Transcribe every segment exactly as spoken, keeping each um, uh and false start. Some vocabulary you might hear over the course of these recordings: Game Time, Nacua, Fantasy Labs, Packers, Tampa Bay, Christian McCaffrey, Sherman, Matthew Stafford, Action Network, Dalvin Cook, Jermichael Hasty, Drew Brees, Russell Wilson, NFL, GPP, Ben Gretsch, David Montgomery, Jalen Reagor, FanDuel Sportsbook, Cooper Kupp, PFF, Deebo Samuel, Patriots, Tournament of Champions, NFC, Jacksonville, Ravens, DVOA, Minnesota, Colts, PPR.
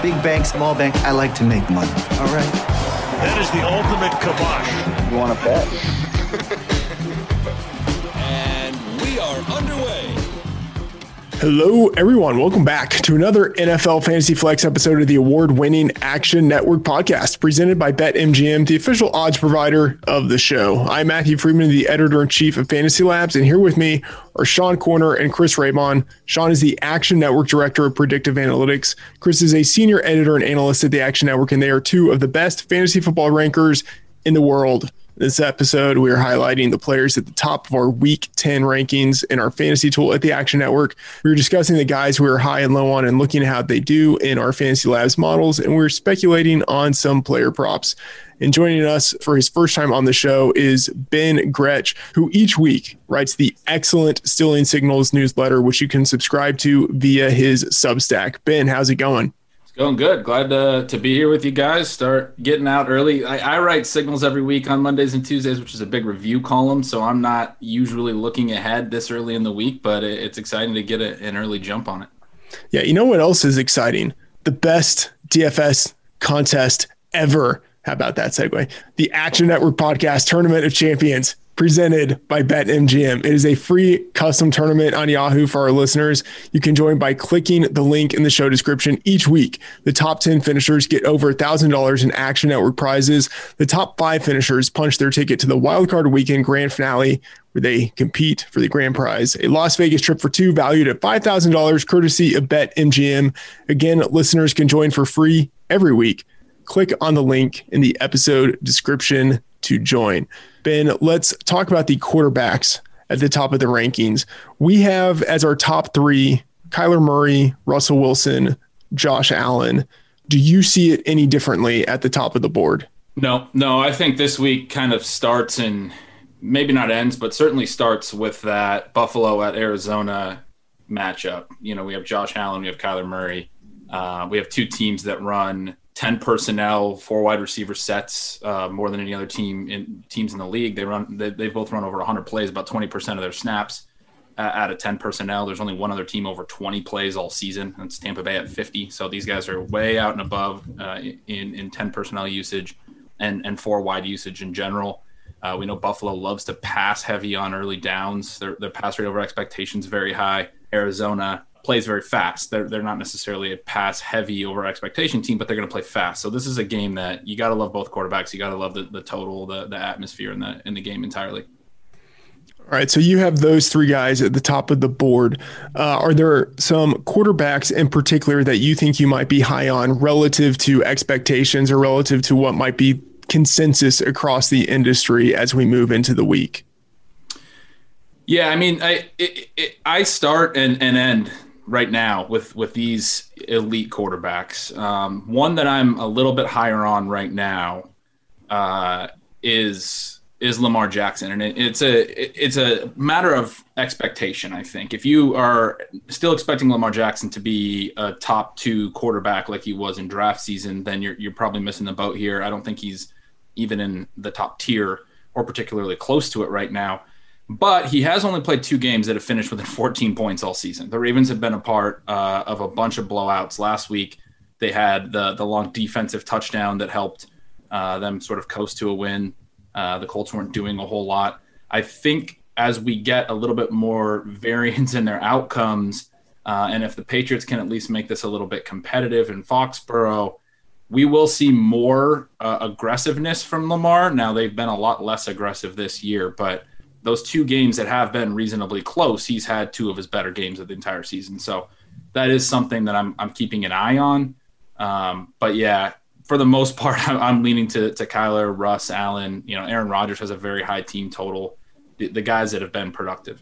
Big bank, small bank, I like to make money. All right. That is the ultimate kibosh. You want to bet? And we are underway. Hello, everyone. Welcome back to another N F L Fantasy Flex episode of the award-winning Action Network podcast, presented by BetMGM, the official odds provider of the show. I'm Matthew Friedman, the editor-in-chief of Fantasy Labs, and here with me are Sean Corner and Chris Raybon. Sean is the Action Network Director of Predictive Analytics. Chris is a senior editor and analyst at the Action Network, and they are two of the best fantasy football rankers in the world. This episode, we are highlighting the players at the top of our Week ten rankings in our fantasy tool at the Action Network. We were discussing the guys who are high and low on and looking at how they do in our Fantasy Labs models, and we were speculating on some player props. And joining us for his first time on the show is Ben Gretsch, who each week writes the excellent Stealing Signals newsletter, which you can subscribe to via his Substack. Ben, how's it going? Going good. Glad to, to be here with you guys. Start getting out early. I, I write signals every week on Mondays and Tuesdays, which is a big review column. So I'm not usually looking ahead this early in the week, but it, it's exciting to get a, an early jump on it. Yeah. You know what else is exciting? The best D F S contest ever. How about that segue? The Action Network podcast Tournament of Champions, presented by BetMGM. It is a free custom tournament on Yahoo for our listeners. You can join by clicking the link in the show description. Each week, the top ten finishers get over one thousand dollars in Action Network prizes. The top five finishers punch their ticket to the Wildcard Weekend Grand Finale, where they compete for the grand prize. A Las Vegas trip for two valued at five thousand dollars, courtesy of BetMGM. Again, listeners can join for free every week. Click on the link in the episode description to join. Ben, let's talk about the quarterbacks at the top of the rankings. We have as our top three, Kyler Murray, Russell Wilson, Josh Allen. Do you see it any differently at the top of the board? No, no. I think this week kind of starts and maybe not ends, but certainly starts with that Buffalo at Arizona matchup. You know, we have Josh Allen, we have Kyler Murray. Uh, we have two teams that run ten personnel, four wide receiver sets, uh, more than any other team in teams in the league. They run, they, they've both run over one hundred plays, about twenty percent of their snaps uh, out of ten personnel. There's only one other team over twenty plays all season. That's Tampa Bay at fifty. So these guys are way out and above uh, in, in ten personnel usage and, and four wide usage in general. Uh, we know Buffalo loves to pass heavy on early downs. Their, their pass rate over expectations very high. Arizona plays very fast. They're, they're not necessarily a pass heavy over expectation team, but they're going to play fast. So this is a game that you got to love both quarterbacks. You got to love the, the total, the, the atmosphere in the, in the game entirely. All right. So you have those three guys at the top of the board. Uh, are there some quarterbacks in particular that you think you might be high on relative to expectations or relative to what might be consensus across the industry as we move into the week? Yeah. I mean, I, it, it, I start and, and end right now with, with these elite quarterbacks. Um, one that I'm a little bit higher on right now uh, is is Lamar Jackson, and it, it's a it's a matter of expectation. I think if you are still expecting Lamar Jackson to be a top two quarterback like he was in draft season, then you're you're probably missing the boat here. I don't think he's even in the top tier or particularly close to it right now. But he has only played two games that have finished within fourteen points all season. The Ravens have been a part uh, of a bunch of blowouts. Last week, they had the the long defensive touchdown that helped uh, them sort of coast to a win. Uh, the Colts weren't doing a whole lot. I think as we get a little bit more variance in their outcomes, uh, and if the Patriots can at least make this a little bit competitive in Foxborough, we will see more uh, aggressiveness from Lamar. Now, they've been a lot less aggressive this year, but those two games that have been reasonably close, he's had two of his better games of the entire season. So that is something that I'm I'm keeping an eye on. Um, but yeah, for the most part, I'm, I'm leaning to to Kyler, Russ, Allen. You know, Aaron Rodgers has a very high team total. The, the guys that have been productive.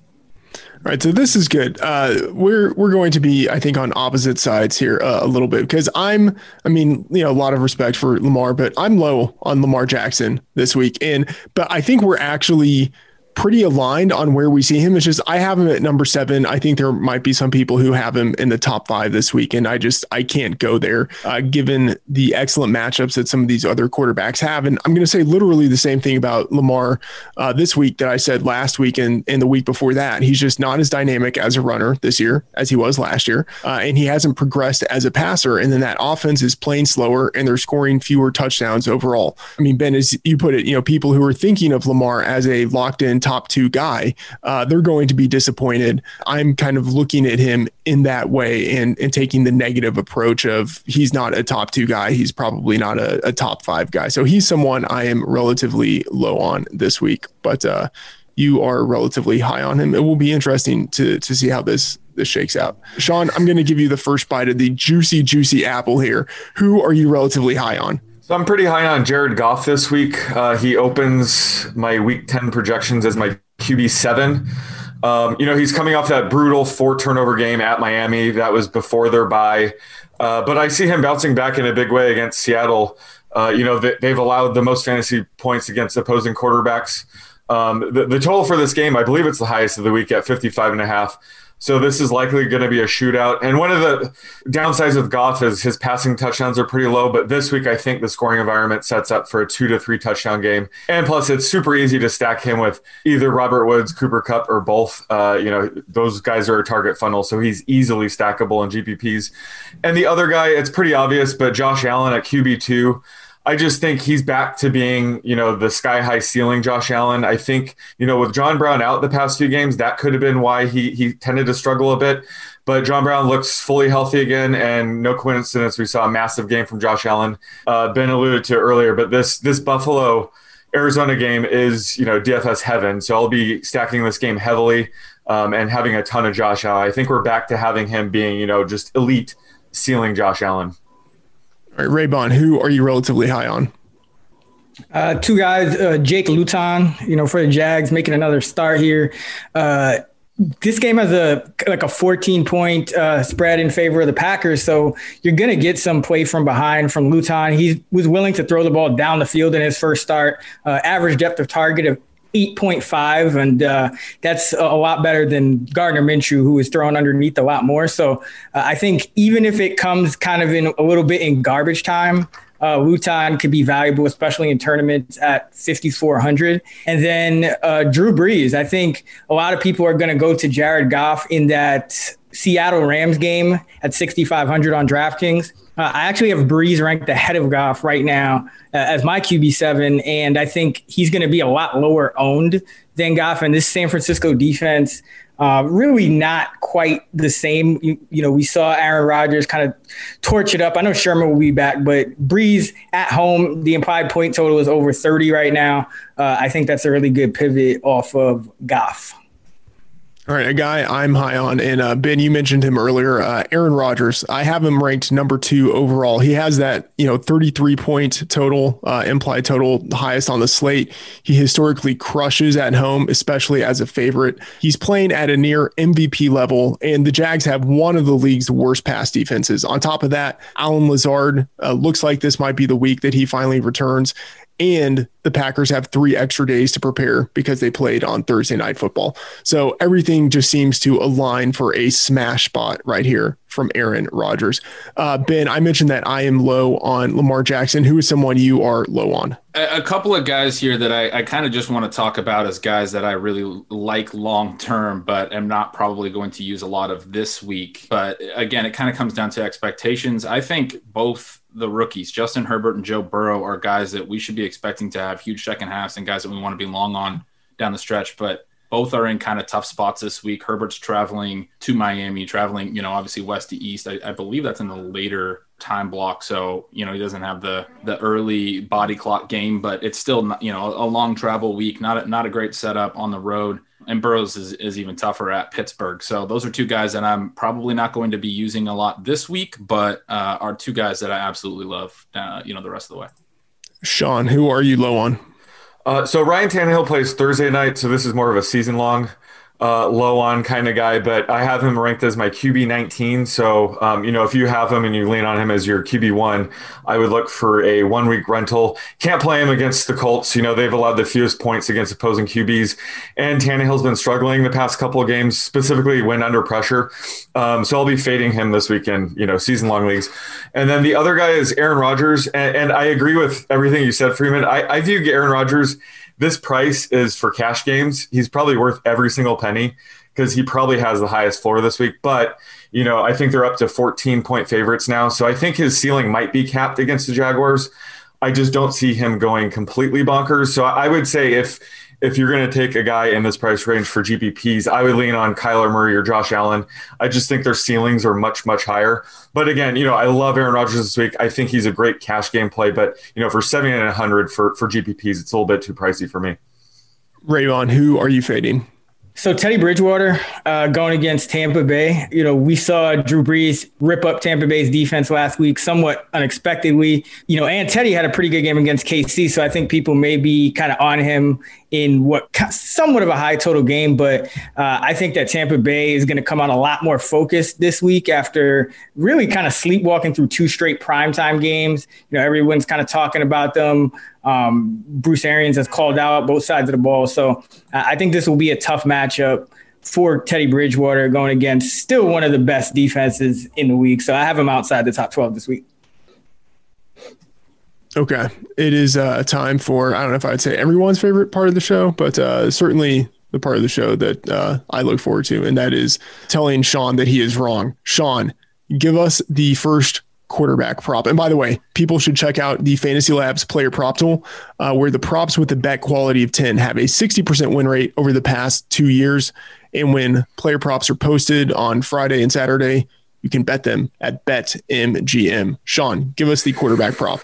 All right, so this is good. Uh, we're we're going to be, I think, on opposite sides here uh, a little bit because I'm, I mean, you know, a lot of respect for Lamar, but I'm low on Lamar Jackson this week, and but I think we're actually pretty aligned on where we see him. It's just I have him at number seven. I think there might be some people who have him in the top five this week, and I just I can't go there uh, given the excellent matchups that some of these other quarterbacks have. And I'm going to say literally the same thing about Lamar uh, this week that I said last week and, and the week before that. He's just not as dynamic as a runner this year as he was last year, uh, and he hasn't progressed as a passer. And then that offense is playing slower, and they're scoring fewer touchdowns overall. I mean, Ben, as you put it, you know, people who are thinking of Lamar as a locked-in top two guy, uh, they're going to be disappointed. I'm kind of looking at him in that way and, and taking the negative approach of he's not a top two guy. He's probably not a, a top five guy. So he's someone I am relatively low on this week, but uh, you are relatively high on him. It will be interesting to to see how this this shakes out. Sean, I'm going to give you the first bite of the juicy, juicy apple here. Who are you relatively high on? So I'm pretty high on Jared Goff this week. Uh, he opens my week ten projections as my Q B seven. Um, you know, he's coming off that brutal four turnover game at Miami. That was before their bye. Uh, but I see him bouncing back in a big way against Seattle. Uh, you know, they've allowed the most fantasy points against opposing quarterbacks. Um, the, the total for this game, I believe it's the highest of the week at fifty-five and a half. So this is likely going to be a shootout. And one of the downsides with Goff is his passing touchdowns are pretty low. But this week, I think the scoring environment sets up for a two to three touchdown game. And plus, it's super easy to stack him with either Robert Woods, Cooper Kupp, or both. Uh, you know, those guys are a target funnel, so he's easily stackable in G P Ps. And the other guy, it's pretty obvious, but Josh Allen at Q B two. I just think he's back to being, you know, the sky-high ceiling Josh Allen. I think, you know, with John Brown out the past few games, that could have been why he he tended to struggle a bit. But John Brown looks fully healthy again, and no coincidence we saw a massive game from Josh Allen. Uh, Ben alluded to earlier, but this this Buffalo Arizona game is, you know, D F S heaven. So I'll be stacking this game heavily um, and having a ton of Josh Allen. I think we're back to having him being, you know, just elite ceiling Josh Allen. All right, Raybon, who are you relatively high on? Uh, two guys, uh, Jake Luton, you know, for the Jags, making another start here. Uh, this game has a like a fourteen-point uh, spread in favor of the Packers, so you're going to get some play from behind from Luton. He was willing to throw the ball down the field in his first start, uh, average depth of target of eight point five, and uh, that's a lot better than Gardner Minshew, who is thrown underneath a lot more. So uh, I think even if it comes kind of in a little bit in garbage time, uh, Luton could be valuable, especially in tournaments at fifty-four hundred. And then uh, Drew Brees, I think a lot of people are going to go to Jared Goff in that Seattle Rams game at sixty-five hundred on DraftKings. Uh, I actually have Brees ranked ahead of Goff right now uh, as my Q B seven, and I think he's going to be a lot lower owned than Goff. And this San Francisco defense, uh, really not quite the same. You, you know, we saw Aaron Rodgers kind of torch it up. I know Sherman will be back, but Brees at home, the implied point total is over thirty right now. Uh, I think that's a really good pivot off of Goff. All right, a guy I'm high on, and uh, Ben, you mentioned him earlier, uh, Aaron Rodgers. I have him ranked number two overall. He has that, you know, thirty-three point total, uh, implied total, highest on the slate. He historically crushes at home, especially as a favorite. He's playing at a near M V P level, and the Jags have one of the league's worst pass defenses. On top of that, Allen Lazard uh, looks like this might be the week that he finally returns. And the Packers have three extra days to prepare because they played on Thursday Night Football. So everything just seems to align for a smash spot right here from Aaron Rodgers. Uh, Ben, I mentioned that I am low on Lamar Jackson. Who is someone you are low on? A, a couple of guys here that I, I kind of just want to talk about as guys that I really like long-term, but am not probably going to use a lot of this week. But again, it kind of comes down to expectations. I think both the rookies, Justin Herbert and Joe Burrow, are guys that we should be expecting to have huge second halves and guys that we want to be long on down the stretch. But both are in kind of tough spots this week. Herbert's traveling to Miami, traveling, you know, obviously west to east. I, I believe that's in the later time block. So, you know, he doesn't have the the early body clock game, but it's still, not, you know, a long travel week, not a, not a great setup on the road. And Burrows is, is even tougher at Pittsburgh. So those are two guys that I'm probably not going to be using a lot this week, but uh, are two guys that I absolutely love, uh, you know, the rest of the way. Sean, who are you low on? Uh, so Ryan Tannehill plays Thursday night, so this is more of a season-long. uh, low on kind of guy, but I have him ranked as my Q B nineteen. So, um, you know, if you have him and you lean on him as your Q B one, I would look for a one week rental. Can't play him against the Colts. You know, they've allowed the fewest points against opposing Q Bs, and Tannehill's been struggling the past couple of games, specifically when under pressure. Um, so I'll be fading him this weekend, you know, season long leagues. And then the other guy is Aaron Rodgers. And, and I agree with everything you said, Freeman. I, I view Aaron Rodgers, this price is for cash games. He's probably worth every single penny because he probably has the highest floor this week. But, you know, I think they're up to fourteen point favorites now. So I think his ceiling might be capped against the Jaguars. I just don't see him going completely bonkers. So I would say if if you're going to take a guy in this price range for G P Ps, I would lean on Kyler Murray or Josh Allen. I just think their ceilings are much, much higher. But again, you know, I love Aaron Rodgers this week. I think he's a great cash game play, but you know, for seventy and one hundred for, for G P Ps, it's a little bit too pricey for me. Raybon, who are you fading? So Teddy Bridgewater uh, going against Tampa Bay. You know, we saw Drew Brees rip up Tampa Bay's defense last week, somewhat unexpectedly. You know, and Teddy had a pretty good game against K C, so I think people may be kind of on him in what somewhat of a high total game. But uh, I think that Tampa Bay is going to come on a lot more focused this week after really kind of sleepwalking through two straight primetime games. You know, everyone's kind of talking about them. Um, Bruce Arians has called out both sides of the ball. So uh, I think this will be a tough matchup for Teddy Bridgewater going against still one of the best defenses in the league. So I have him outside the top twelve this week. Okay. It is uh, time for, I don't know if I'd say everyone's favorite part of the show, but uh, certainly the part of the show that uh, I look forward to, and that is telling Sean that he is wrong. Sean, give us the first quarterback prop. And by the way, people should check out the Fantasy Labs player prop tool, uh, where the props with the bet quality of ten have a sixty percent win rate over the past two years. And when player props are posted on Friday and Saturday, you can bet them at BetMGM. Sean, give us the quarterback prop.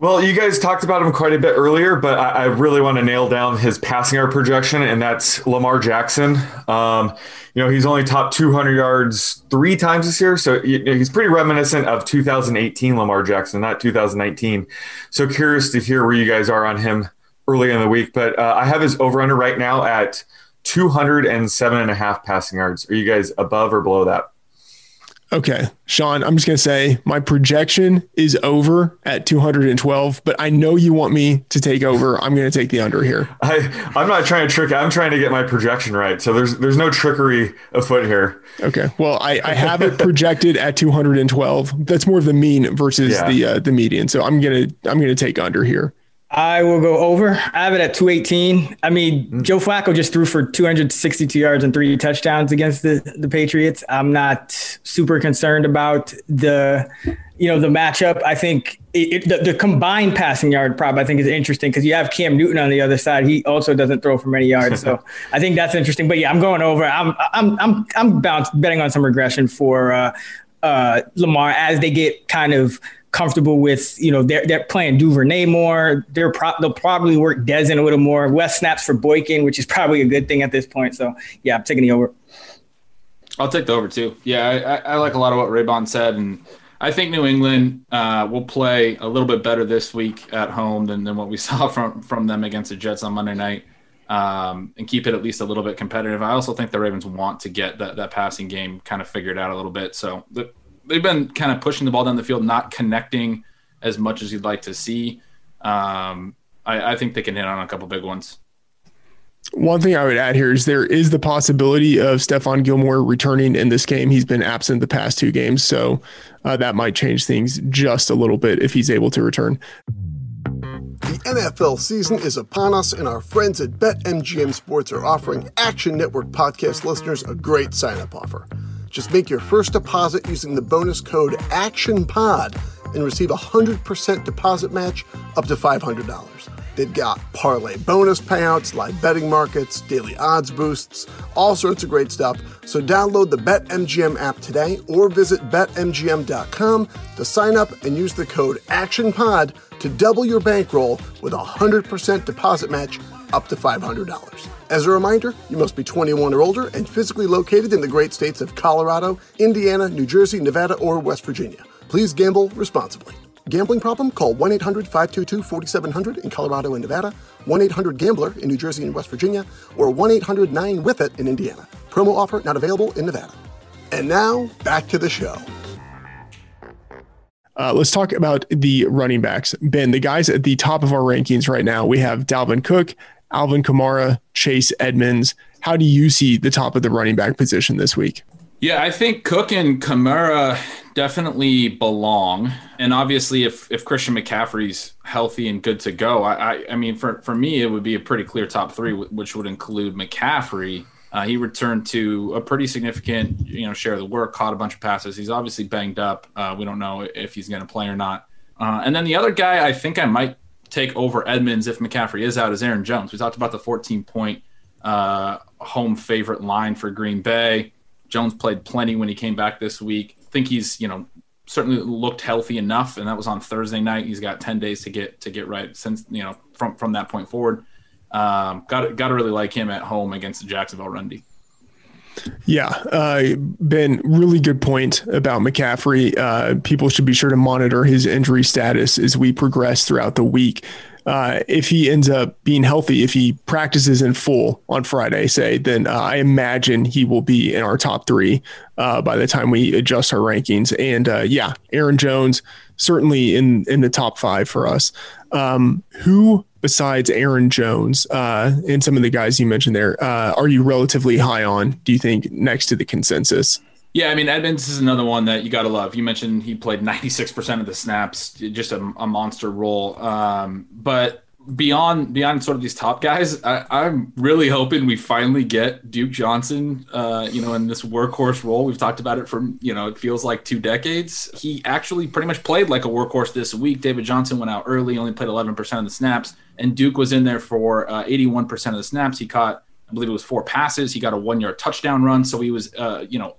Well, you guys talked about him quite a bit earlier, but I, I really want to nail down his passing yard projection, and that's Lamar Jackson. Um, you know, he's only topped two hundred yards three times this year, so you know, he's pretty reminiscent of two thousand eighteen Lamar Jackson, not two thousand nineteen. So curious to hear where you guys are on him early in the week, but uh, I have his over-under right now at two hundred seven and a half passing yards. Are you guys above or below that? Okay, Sean, I'm just going to say my projection is over at two hundred twelve, but I know you want me to take over. I'm going to take the under here. I, I'm not trying to trick. I'm trying to get my projection right. So there's there's no trickery afoot here. Okay, well, I, I have it projected at two hundred twelve. That's more of the mean versus yeah. the uh, the median. So I'm going to I'm going to take under here. I will go over. I have it at two eighteen. I mean, mm-hmm. Joe Flacco just threw for two hundred sixty-two yards and three touchdowns against the, the Patriots. I'm not super concerned about the, you know, the matchup. I think it, it, the, the combined passing yard prop, I think, is interesting because you have Cam Newton on the other side. He also doesn't throw for many yards, so I think that's interesting. But yeah, I'm going over. I'm I'm I'm I'm bounce, betting on some regression for uh, uh, Lamar as they get kind of comfortable with, you know, they're, they're playing Duvernay more. They're pro- they'll probably work Dezin a little more. Less snaps for Boykin, which is probably a good thing at this point. So, yeah, I'm taking the over. I'll take the over, too. Yeah, I, I like a lot of what Raybon said. And I think New England uh, will play a little bit better this week at home than, than what we saw from, from them against the Jets on Monday night, um, and keep it at least a little bit competitive. I also think the Ravens want to get that, that passing game kind of figured out a little bit. So, the they've been kind of pushing the ball down the field, not connecting as much as you'd like to see. Um, I, I think they can hit on a couple big ones. One thing I would add here is there is the possibility of Stephon Gilmore returning in this game. He's been absent the past two games, so uh, that might change things just a little bit if he's able to return. The N F L season is upon us, and our friends at BetMGM Sports are offering Action Network podcast listeners a great sign-up offer. Just make your first deposit using the bonus code ACTIONPOD and receive a one hundred percent deposit match up to five hundred dollars. They've got parlay bonus payouts, live betting markets, daily odds boosts, all sorts of great stuff. So download the BetMGM app today or visit bet M G M dot com to sign up and use the code ACTIONPOD to double your bankroll with a one hundred percent deposit match up to five hundred dollars. As a reminder, you must be twenty-one or older and physically located in the great states of Colorado, Indiana, New Jersey, Nevada, or West Virginia. Please gamble responsibly. Gambling problem? Call one eight hundred five two two four seven zero zero in Colorado and Nevada, one eight hundred gambler in New Jersey and West Virginia, or one eight hundred nine with it in Indiana. Promo offer not available in Nevada. And now, back to the show. Uh, let's talk about the running backs. Ben, the guys at the top of our rankings right now, we have Dalvin Cook, Alvin Kamara, Chase Edmonds. How do you see the top of the running back position this week? Yeah, I think Cook and Kamara definitely belong. And obviously, if if Christian McCaffrey's healthy and good to go, I, I, I mean, for, for me, it would be a pretty clear top three, which would include McCaffrey. Uh, he returned to a pretty significant, you know, share of the work, caught a bunch of passes. He's obviously banged up. Uh, we don't know if he's going to play or not. Uh, and then the other guy I think I might take over Edmonds if McCaffrey is out is Aaron Jones. We talked about the fourteen-point uh, home favorite line for Green Bay. Jones played plenty when he came back this week. I think he's, you know, certainly looked healthy enough, and that was on Thursday night. He's got ten days to get to get right since, you know, from, from that point forward. Um, got got to really like him at home against the Jacksonville run D. Yeah, uh, Ben, really good point about McCaffrey. Uh, people should be sure to monitor his injury status as we progress throughout the week. Uh, if he ends up being healthy, if he practices in full on Friday, say, then uh, I imagine he will be in our top three uh, by the time we adjust our rankings. And uh, yeah, Aaron Jones certainly in in the top five for us. Um, who besides Aaron Jones uh, and some of the guys you mentioned there, uh, are you relatively high on, do you think, next to the consensus? Yeah, I mean, Edmonds is another one that you got to love. You mentioned he played ninety-six percent of the snaps, just a, a monster role. Um, but beyond beyond sort of these top guys, I, I'm really hoping we finally get Duke Johnson, uh, you know, in this workhorse role. We've talked about it for, you know, it feels like two decades. He actually pretty much played like a workhorse this week. David Johnson went out early, only played eleven percent of the snaps, and Duke was in there for uh, eighty-one percent of the snaps. He caught, I believe it was four passes. He got a one-yard touchdown run, so he was, uh, you know,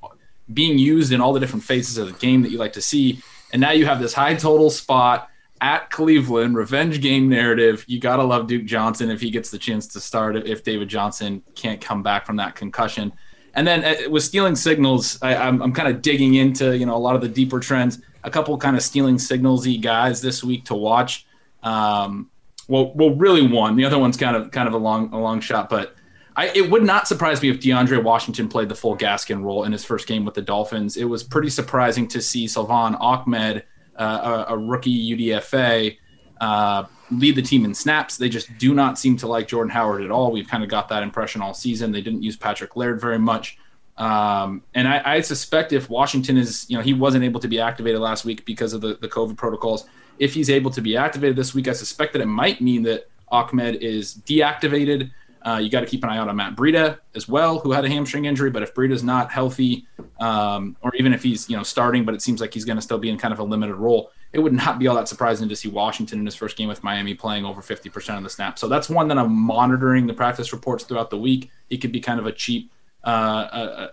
being used in all the different phases of the game that you like to see. And now you have this high total spot at Cleveland, revenge game narrative. You got to love Duke Johnson if he gets the chance to start, if David Johnson can't come back from that concussion. And then with Stealing Signals, I, I'm, I'm kind of digging into, you know, a lot of the deeper trends, a couple kind of Stealing Signals-y guys this week to watch. Um, well, well, really one, the other one's kind of, kind of a long, a long shot, but I, it would not surprise me if DeAndre Washington played the full Gaskin role in his first game with the Dolphins. It was pretty surprising to see Salvan Ahmed, uh, a, a rookie U D F A, uh, lead the team in snaps. They just do not seem to like Jordan Howard at all. We've kind of got that impression all season. They didn't use Patrick Laird very much. Um, and I, I suspect if Washington is, you know, he wasn't able to be activated last week because of the, the COVID protocols. If he's able to be activated this week, I suspect that it might mean that Ahmed is deactivated. Uh, you got to keep an eye out on Matt Breida as well, who had a hamstring injury. But if Breida's not healthy, um, or even if he's, you know, starting, but it seems like he's going to still be in kind of a limited role, it would not be all that surprising to see Washington in his first game with Miami playing over fifty percent of the snaps. So that's one that I'm monitoring the practice reports throughout the week. He could be kind of a cheap uh,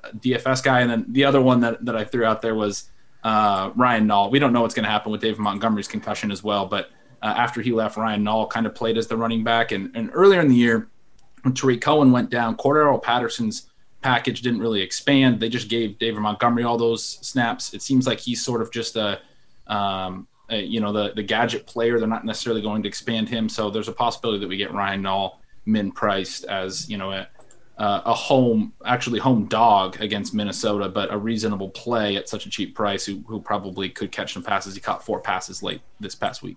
a, a D F S guy. And then the other one that, that I threw out there was uh, Ryan Nall. We don't know what's going to happen with David Montgomery's concussion as well. But uh, after he left, Ryan Nall kind of played as the running back. And, and earlier in the year, when Tariq Cohen went down, Cordero Patterson's package didn't really expand. They just gave David Montgomery all those snaps. It seems like he's sort of just a, um, a you know, the, the gadget player. They're not necessarily going to expand him. So there's a possibility that we get Ryan Nall min-priced as, you know, a, a home, actually home dog against Minnesota, but a reasonable play at such a cheap price who, who probably could catch some passes. He caught four passes late this past week.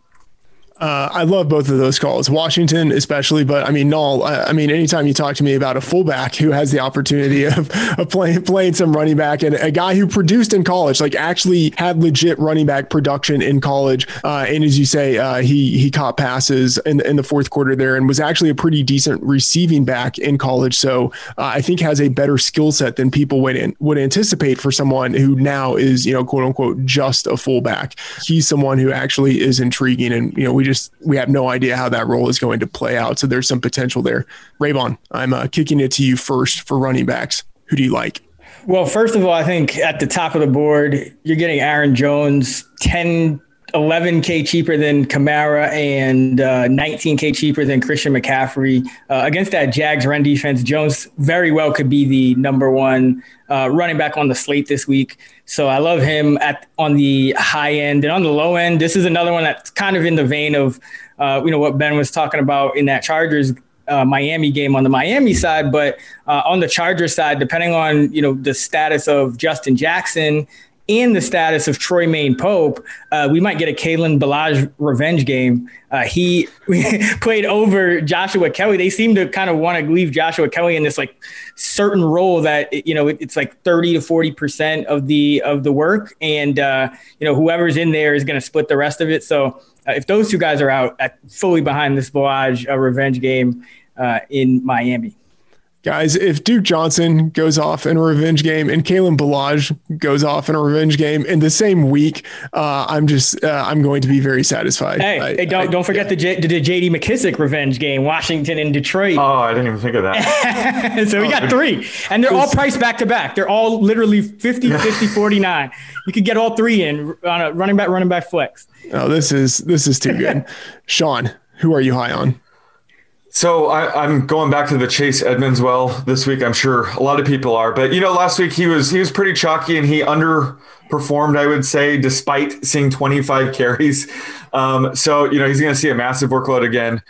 Uh, I love both of those calls, Washington especially, but I mean, Nall, I, I mean, anytime you talk to me about a fullback who has the opportunity of, of playing playing some running back and a guy who produced in college, like actually had legit running back production in college. Uh, and as you say, uh, he he caught passes in, in the fourth quarter there and was actually a pretty decent receiving back in college. So uh, I think has a better skill set than people would, in, would anticipate for someone who now is, you know, quote unquote, just a fullback. He's someone who actually is intriguing. And, you know, we Just, we have no idea how that role is going to play out. So there's some potential there. Raybon, I'm uh, kicking it to you first for running backs. Who do you like? Well, first of all, I think at the top of the board, you're getting Aaron Jones, ten eleven K cheaper than Kamara and uh, nineteen K cheaper than Christian McCaffrey. Uh, against that Jags run defense, Jones very well could be the number one uh, running back on the slate this week. So I love him at on the high end. And on the low end, this is another one that's kind of in the vein of uh, you know what Ben was talking about in that Chargers Uh, Miami game on the Miami side, but uh, on the Chargers side, depending on, you know, the status of Justin Jackson and the status of Troy Maine-Pope, uh, we might get a Kalen Ballage revenge game. Uh, he played over Joshua Kelly. They seem to kind of want to leave Joshua Kelly in this like certain role that, you know, it, it's like thirty to forty percent of the, of the work. And, uh, you know, whoever's in there is going to split the rest of it. So uh, if those two guys are out, I'm fully behind this Ballage uh, revenge game. Uh, in Miami. Guys, if Duke Johnson goes off in a revenge game and Kalen Ballage goes off in a revenge game in the same week, uh, I'm just uh, I'm going to be very satisfied. Hey, I, hey don't I, don't forget yeah. the, J, the J D McKissick revenge game, Washington and Detroit. Oh, I didn't even think of that. So we oh, got three, and they're all priced back to back. They're all literally fifty, fifty, forty-nine. You could get all three in on a running back, running back flex. Oh, this is this is too good. Sean, who are you high on? So I, I'm going back to the Chase Edmonds well this week. I'm sure a lot of people are, but you know, last week he was he was pretty chalky and he underperformed, I would say, despite seeing twenty-five carries. Um, so you know he's going to see a massive workload again,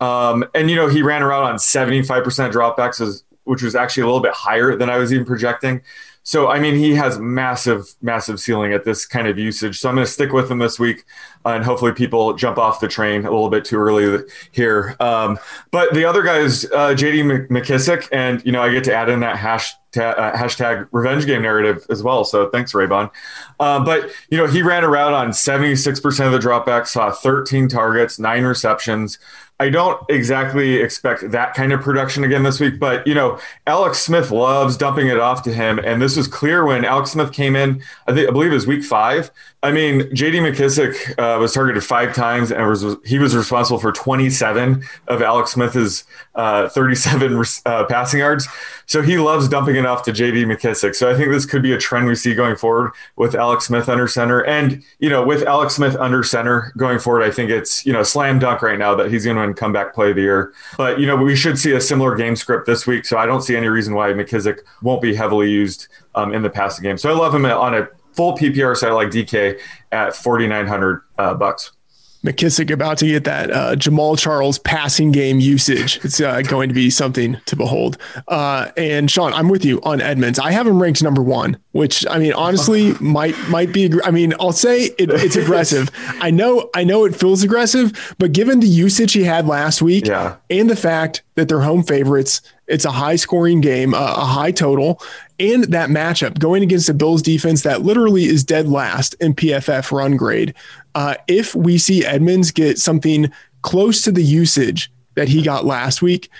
um, and you know he ran around on seventy-five percent dropbacks, which was actually a little bit higher than I was even projecting. So I mean he has massive, massive ceiling at this kind of usage. So I'm going to stick with him this week, uh, and hopefully people jump off the train a little bit too early here. Um, but the other guy is uh, J D McKissick, and you know I get to add in that hashtag, uh, hashtag revenge game narrative as well. So thanks, Raybon. Uh, but you know he ran around on seventy-six percent of the dropbacks, saw thirteen targets, nine receptions. I don't exactly expect that kind of production again this week, but, you know, Alex Smith loves dumping it off to him. And this was clear when Alex Smith came in, I think, I believe it was week five. I mean, J D McKissick uh, was targeted five times and was, he was responsible for twenty-seven of Alex Smith's uh, thirty-seven uh, passing yards. So he loves dumping it off to J D McKissick. So I think this could be a trend we see going forward with Alex Smith under center. And, you know, with Alex Smith under center going forward, I think it's, you know, slam dunk right now that he's going to and comeback play of the year. But, you know, we should see a similar game script this week. So I don't see any reason why McKissick won't be heavily used um, in the passing game. So I love him on a full P P R side like D K at forty-nine hundred uh, bucks. McKissick about to get that uh, Jamal Charles passing game usage. It's uh, going to be something to behold. Uh, and Sean, I'm with you on Edmonds. I have him ranked number one, which I mean, honestly, might might be. I mean, I'll say it, it's aggressive. I know, I know, it feels aggressive, but given the usage he had last week yeah. and the fact that they're home favorites, it's a high scoring game, uh, a high total. And that matchup going against the Bills defense that literally is dead last in P F F run grade. Uh, if we see Edmonds get something close to the usage that he got last week,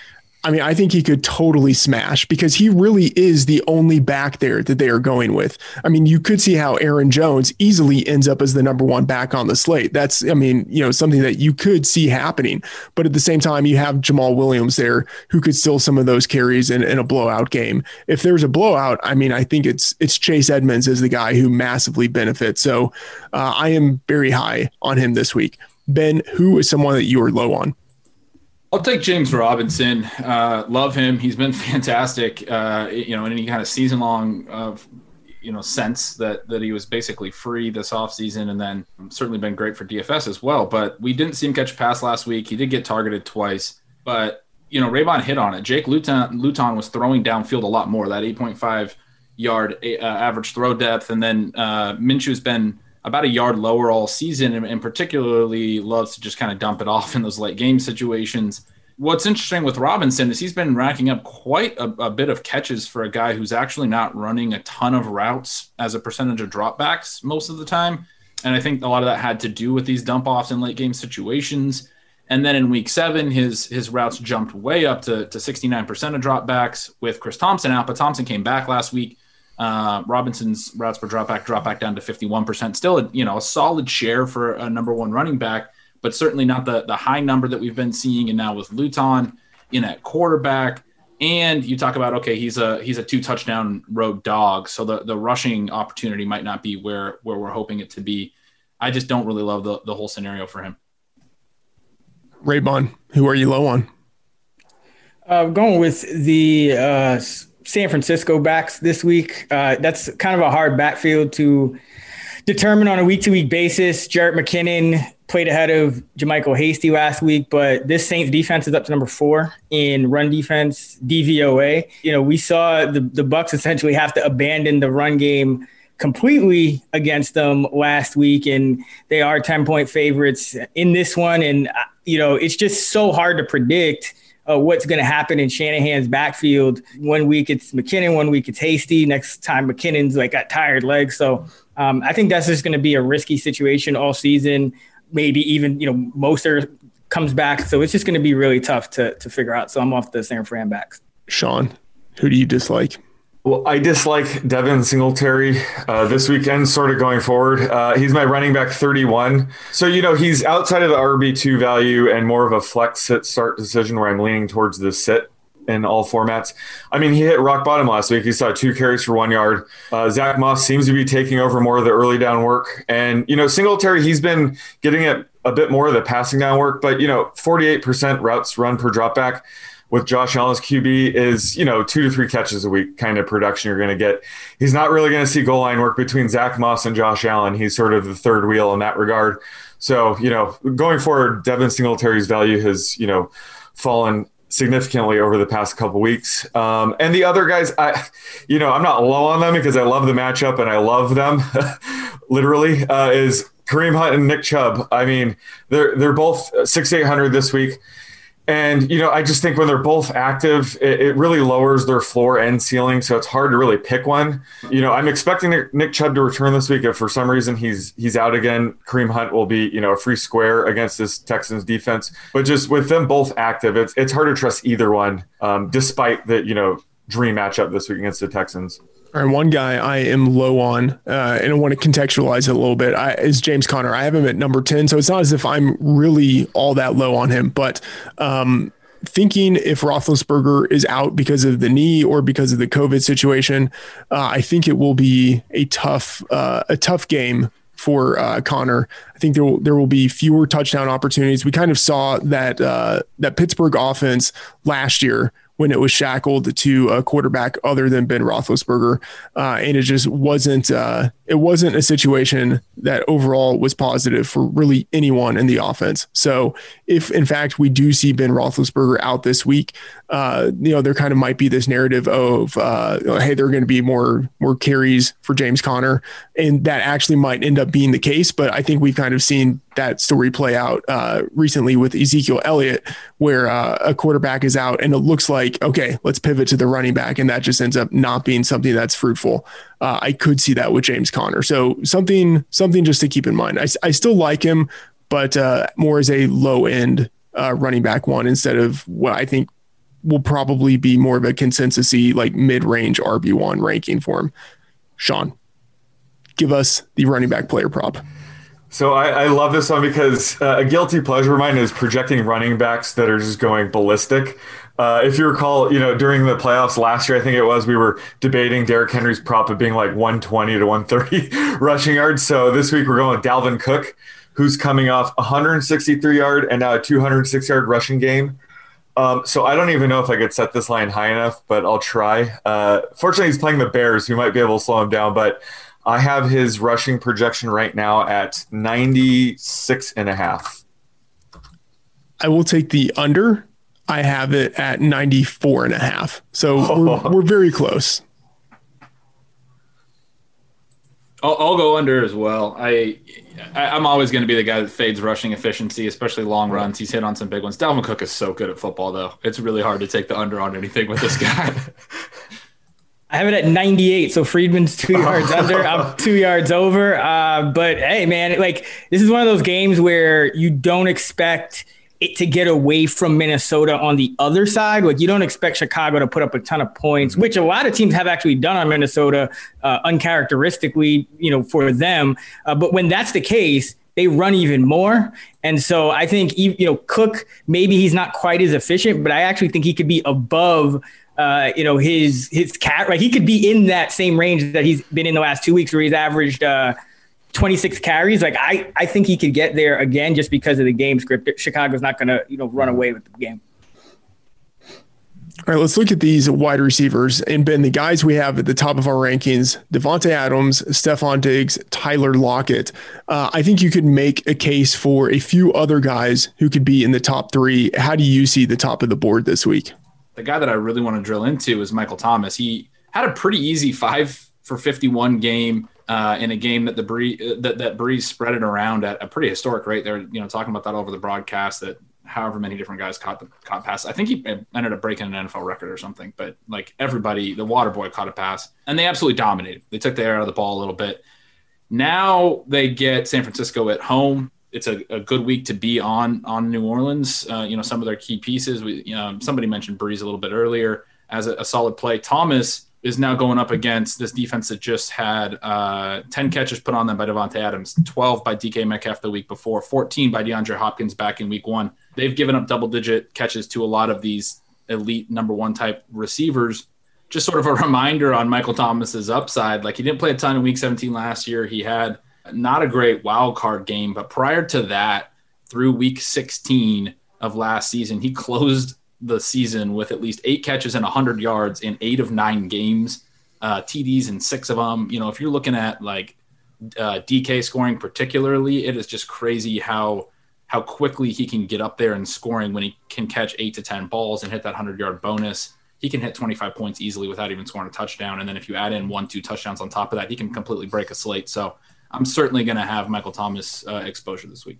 I mean, I think he could totally smash because he really is the only back there that they are going with. I mean, you could see how Aaron Jones easily ends up as the number one back on the slate. That's, I mean, you know, something that you could see happening. But at the same time, you have Jamal Williams there who could steal some of those carries in, in a blowout game. If there's a blowout, I mean, I think it's it's Chase Edmonds is the guy who massively benefits. So uh, I am very high on him this week. Ben, who is someone that you are low on? I'll take James Robinson. Uh, love him. He's been fantastic, uh, you know, in any kind of season long, uh, you know, sense that, that he was basically free this offseason and then certainly been great for D F S as well. But we didn't see him catch a pass last week. He did get targeted twice. But, you know, Raybon hit on it. Jake Luton, Luton was throwing downfield a lot more, that eight point five yard uh, average throw depth. And then uh, Minshew's been about a yard lower all season and, and particularly loves to just kind of dump it off in those late game situations. What's interesting with Robinson is he's been racking up quite a, a bit of catches for a guy who's actually not running a ton of routes as a percentage of dropbacks most of the time. And I think a lot of that had to do with these dump offs in late game situations. And then in week seven, his, his routes jumped way up to, to sixty-nine percent of dropbacks with Chris Thompson out, but Thompson came back last week. Uh, Robinson's routes per dropback drop back down to fifty-one percent, still, a, you know, a solid share for a number one running back, but certainly not the, the high number that we've been seeing. And now with Luton in at quarterback and you talk about, okay, he's a, he's a two touchdown road dog. So the, the rushing opportunity might not be where, where we're hoping it to be. I just don't really love the, the whole scenario for him. Raybon, who are you low on? I'm uh, going with the uh, San Francisco backs this week. Uh, that's kind of a hard backfield to determine on a week-to-week basis. Jarrett McKinnon played ahead of Jermichael Hasty last week, but this Saints defense is up to number four in run defense, D V O A. You know, we saw the, the Bucs essentially have to abandon the run game completely against them last week, and they are ten-point favorites in this one. And, you know, it's just so hard to predict Uh, what's going to happen in Shanahan's backfield. One week it's McKinnon, one week it's Hasty. Next time McKinnon's like got tired legs. So um, I think that's just going to be a risky situation all season. Maybe even, you know, Mostert comes back. So it's just going to be really tough to to figure out. So I'm off the San Fran backs. Sean, who do you dislike? Well, I dislike Devin Singletary uh, this weekend, sort of going forward. Uh, he's my running back thirty-one. So, you know, he's outside of the R B two value and more of a flex sit start decision where I'm leaning towards the sit in all formats. I mean, he hit rock bottom last week. He saw two carries for one yard. Uh, Zach Moss seems to be taking over more of the early down work. And, you know, Singletary, he's been getting a, a bit more of the passing down work, but, you know, forty-eight percent routes run per dropback with Josh Allen's Q B is, you know, two to three catches a week kind of production you're going to get. He's not really going to see goal line work between Zach Moss and Josh Allen. He's sort of the third wheel in that regard. So, you know, going forward, Devin Singletary's value has, you know, fallen significantly over the past couple weeks. Um, and the other guys, I, you know, I'm not low on them because I love the matchup and I love them, literally, uh, is Kareem Hunt and Nick Chubb. I mean, they're, they're both sixty-eight hundred this week. And, you know, I just think when they're both active, it, it really lowers their floor and ceiling. So it's hard to really pick one. You know, I'm expecting Nick Chubb to return this week. If for some reason he's he's out again, Kareem Hunt will be, you know, a free square against this Texans defense. But just with them both active, it's it's hard to trust either one, um, despite the, you know, dream matchup this week against the Texans. All right, one guy I am low on, uh, and I want to contextualize it a little bit, I, is James Conner. I have him at number ten, so it's not as if I'm really all that low on him. But um, thinking if Roethlisberger is out because of the knee or because of the COVID situation, uh, I think it will be a tough, uh, a tough game for uh, Connor. I think there will, there will be fewer touchdown opportunities. We kind of saw that uh, that Pittsburgh offense last year when it was shackled to a quarterback other than Ben Roethlisberger, uh, and it just wasn't uh, it wasn't a situation that overall was positive for really anyone in the offense. So if in fact we do see Ben Roethlisberger out this week, uh, you know, there kind of might be this narrative of uh, hey, there are going to be more more carries for James Conner, and that actually might end up being the case. But I think we've kind of seen that story play out uh, recently with Ezekiel Elliott, where uh, a quarterback is out and it looks like, okay, let's pivot to the running back. And that just ends up not being something that's fruitful. Uh, I could see that with James Conner. So something, something just to keep in mind. I, I still like him, but uh, more as a low end uh, running back one instead of what I think will probably be more of a consensus-y, like mid-range R B one ranking for him. Sean, give us the running back player prop. So I, I love this one because uh, a guilty pleasure of mine is projecting running backs that are just going ballistic. Uh, if you recall, you know, during the playoffs last year, I think it was, we were debating Derrick Henry's prop of being like one twenty to one thirty rushing yards. So this week we're going with Dalvin Cook, who's coming off one sixty-three yard and now a two oh six yard rushing game. Um, so I don't even know if I could set this line high enough, but I'll try. Uh, fortunately, he's playing the Bears, who might be able to slow him down, but I have his rushing projection right now at ninety-six and a half. I will take the under. I have it at ninety-four and a half. So oh. we're, we're very close. I'll, I'll go under as well. I, I, I'm always going to be the guy that fades rushing efficiency, especially long runs. He's hit on some big ones. Dalvin Cook is so good at football, though. It's really hard to take the under on anything with this guy. I have it at ninety-eight, so Friedman's two yards under. I'm two yards over. Uh, but, hey, man, like this is one of those games where you don't expect it to get away from Minnesota on the other side. Like you don't expect Chicago to put up a ton of points, which a lot of teams have actually done on Minnesota uh, uncharacteristically, you know, for them. Uh, but when that's the case, they run even more. And so I think, you know, Cook, maybe he's not quite as efficient, but I actually think he could be above Uh, you know, his his cat, right? He could be in that same range that he's been in the last two weeks where he's averaged uh, twenty-six carries. Like I, I think he could get there again just because of the game script. Chicago's not going to, you know, run away with the game. All right, let's look at these wide receivers. And Ben, the guys we have at the top of our rankings, Devontae Adams, Stephon Diggs, Tyler Lockett. Uh, I think you could make a case for a few other guys who could be in the top three. How do you see the top of the board this week? The guy that I really want to drill into is Michael Thomas. He had a pretty easy five for fifty-one game uh, in a game that the Bree, that, that Breeze spread it around at a pretty historic rate. They're, you know, talking about that over the broadcast that however many different guys caught the caught pass. I think he ended up breaking an N F L record or something, but like everybody, the water boy caught a pass and they absolutely dominated. They took the air out of the ball a little bit. Now they get San Francisco at home. It's a, a good week to be on, on New Orleans. Uh, you know, some of their key pieces, we, you know, somebody mentioned Breeze a little bit earlier as a, a solid play. Thomas is now going up against this defense that just had uh, ten catches put on them by Devontae Adams, twelve by D K Metcalf the week before, fourteen by DeAndre Hopkins back in week one. They've given up double-digit catches to a lot of these elite number one type receivers. Just sort of a reminder on Michael Thomas's upside. Like, he didn't play a ton in week seventeen last year. He had not a great wild card game, but prior to that, through week sixteen of last season, he closed the season with at least eight catches and one hundred yards in eight of nine games, uh, T Ds in six of them. You know, if you're looking at like uh, D K scoring particularly, it is just crazy how how quickly he can get up there in scoring when he can catch eight to ten balls and hit that one hundred-yard bonus. He can hit twenty-five points easily without even scoring a touchdown. And then if you add in one, two touchdowns on top of that, he can completely break a slate. So I'm certainly going to have Michael Thomas uh, exposure this week.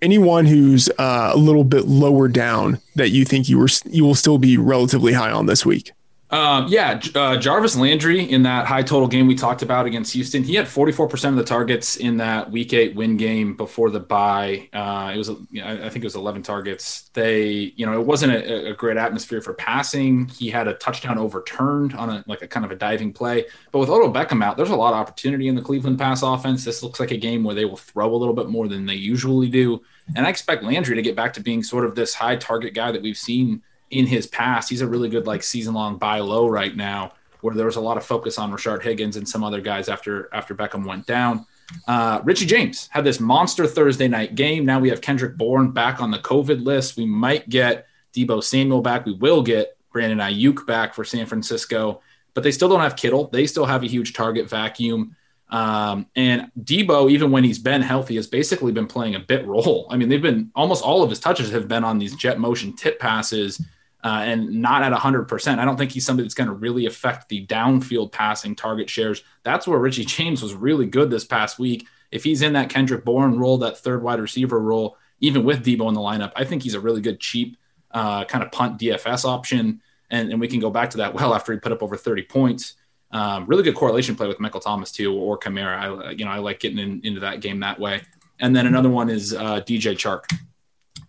Anyone who's uh, a little bit lower down that you think you were you will still be relatively high on this week? Um, yeah, uh, Jarvis Landry in that high total game we talked about against Houston. He had forty-four percent of the targets in that week eight win game before the bye. Uh, it was, you know, I think it was eleven targets. They, you know, it wasn't a, a great atmosphere for passing. He had a touchdown overturned on a, like a kind of a diving play, but with Odell Beckham out, there's a lot of opportunity in the Cleveland pass offense. This looks like a game where they will throw a little bit more than they usually do. And I expect Landry to get back to being sort of this high target guy that we've seen in his past. He's a really good like season-long buy low right now, where there was a lot of focus on Rashard Higgins and some other guys after after Beckham went down. Uh, Richie James had this monster Thursday night game. Now we have Kendrick Bourne back on the COVID list. We might get Deebo Samuel back. We will get Brandon Ayuk back for San Francisco, but they still don't have Kittle. They still have a huge target vacuum. Um, and Deebo, even when he's been healthy, has basically been playing a bit role. I mean, they've been almost all of his touches have been on these jet motion tip passes, Uh, and not at one hundred percent. I don't think he's somebody that's going to really affect the downfield passing target shares. That's where Richie James was really good this past week. If he's in that Kendrick Bourne role, that third wide receiver role, even with Deebo in the lineup, I think he's a really good cheap uh, kind of punt D F S option. And, and we can go back to that well after he put up over thirty points. Um, really good correlation play with Michael Thomas too, or Kamara. I, you know, I like getting in, into that game that way. And then another one is uh, D J Chark.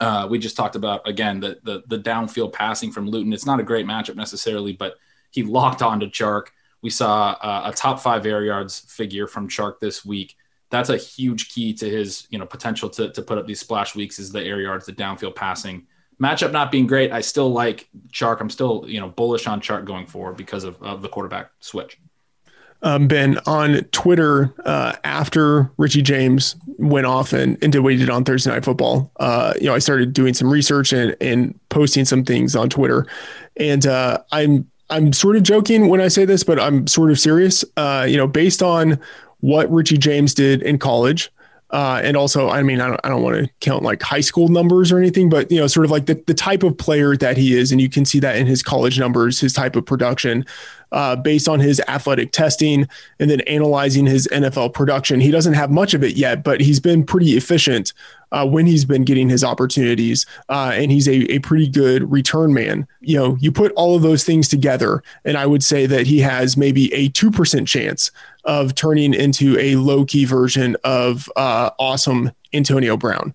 Uh, we just talked about, again, the, the the downfield passing from Luton. It's not a great matchup necessarily, but he locked on to Chark. We saw uh, a top five air yards figure from Chark this week. That's a huge key to his, you know, potential to to put up these splash weeks, is the air yards, the downfield passing. Matchup not being great, I still like Chark. I'm still, you know, bullish on Chark going forward because of, of the quarterback switch. Um, Ben, on Twitter, uh, after Richie James went off and, and did what he did on Thursday Night Football, uh, you know, I started doing some research and, and posting some things on Twitter. And uh, I'm I'm sort of joking when I say this, but I'm sort of serious. Uh, you know, based on what Richie James did in college, uh, and also, I mean, I don't I don't want to count like high school numbers or anything, but, you know, sort of like the, the type of player that he is, and you can see that in his college numbers, his type of production. Uh, based on his athletic testing and then analyzing his N F L production, he doesn't have much of it yet, but he's been pretty efficient uh, when he's been getting his opportunities, uh, and he's a, a pretty good return man. You know, you put all of those things together, and I would say that he has maybe a two percent chance of turning into a low-key version of uh, awesome Antonio Brown.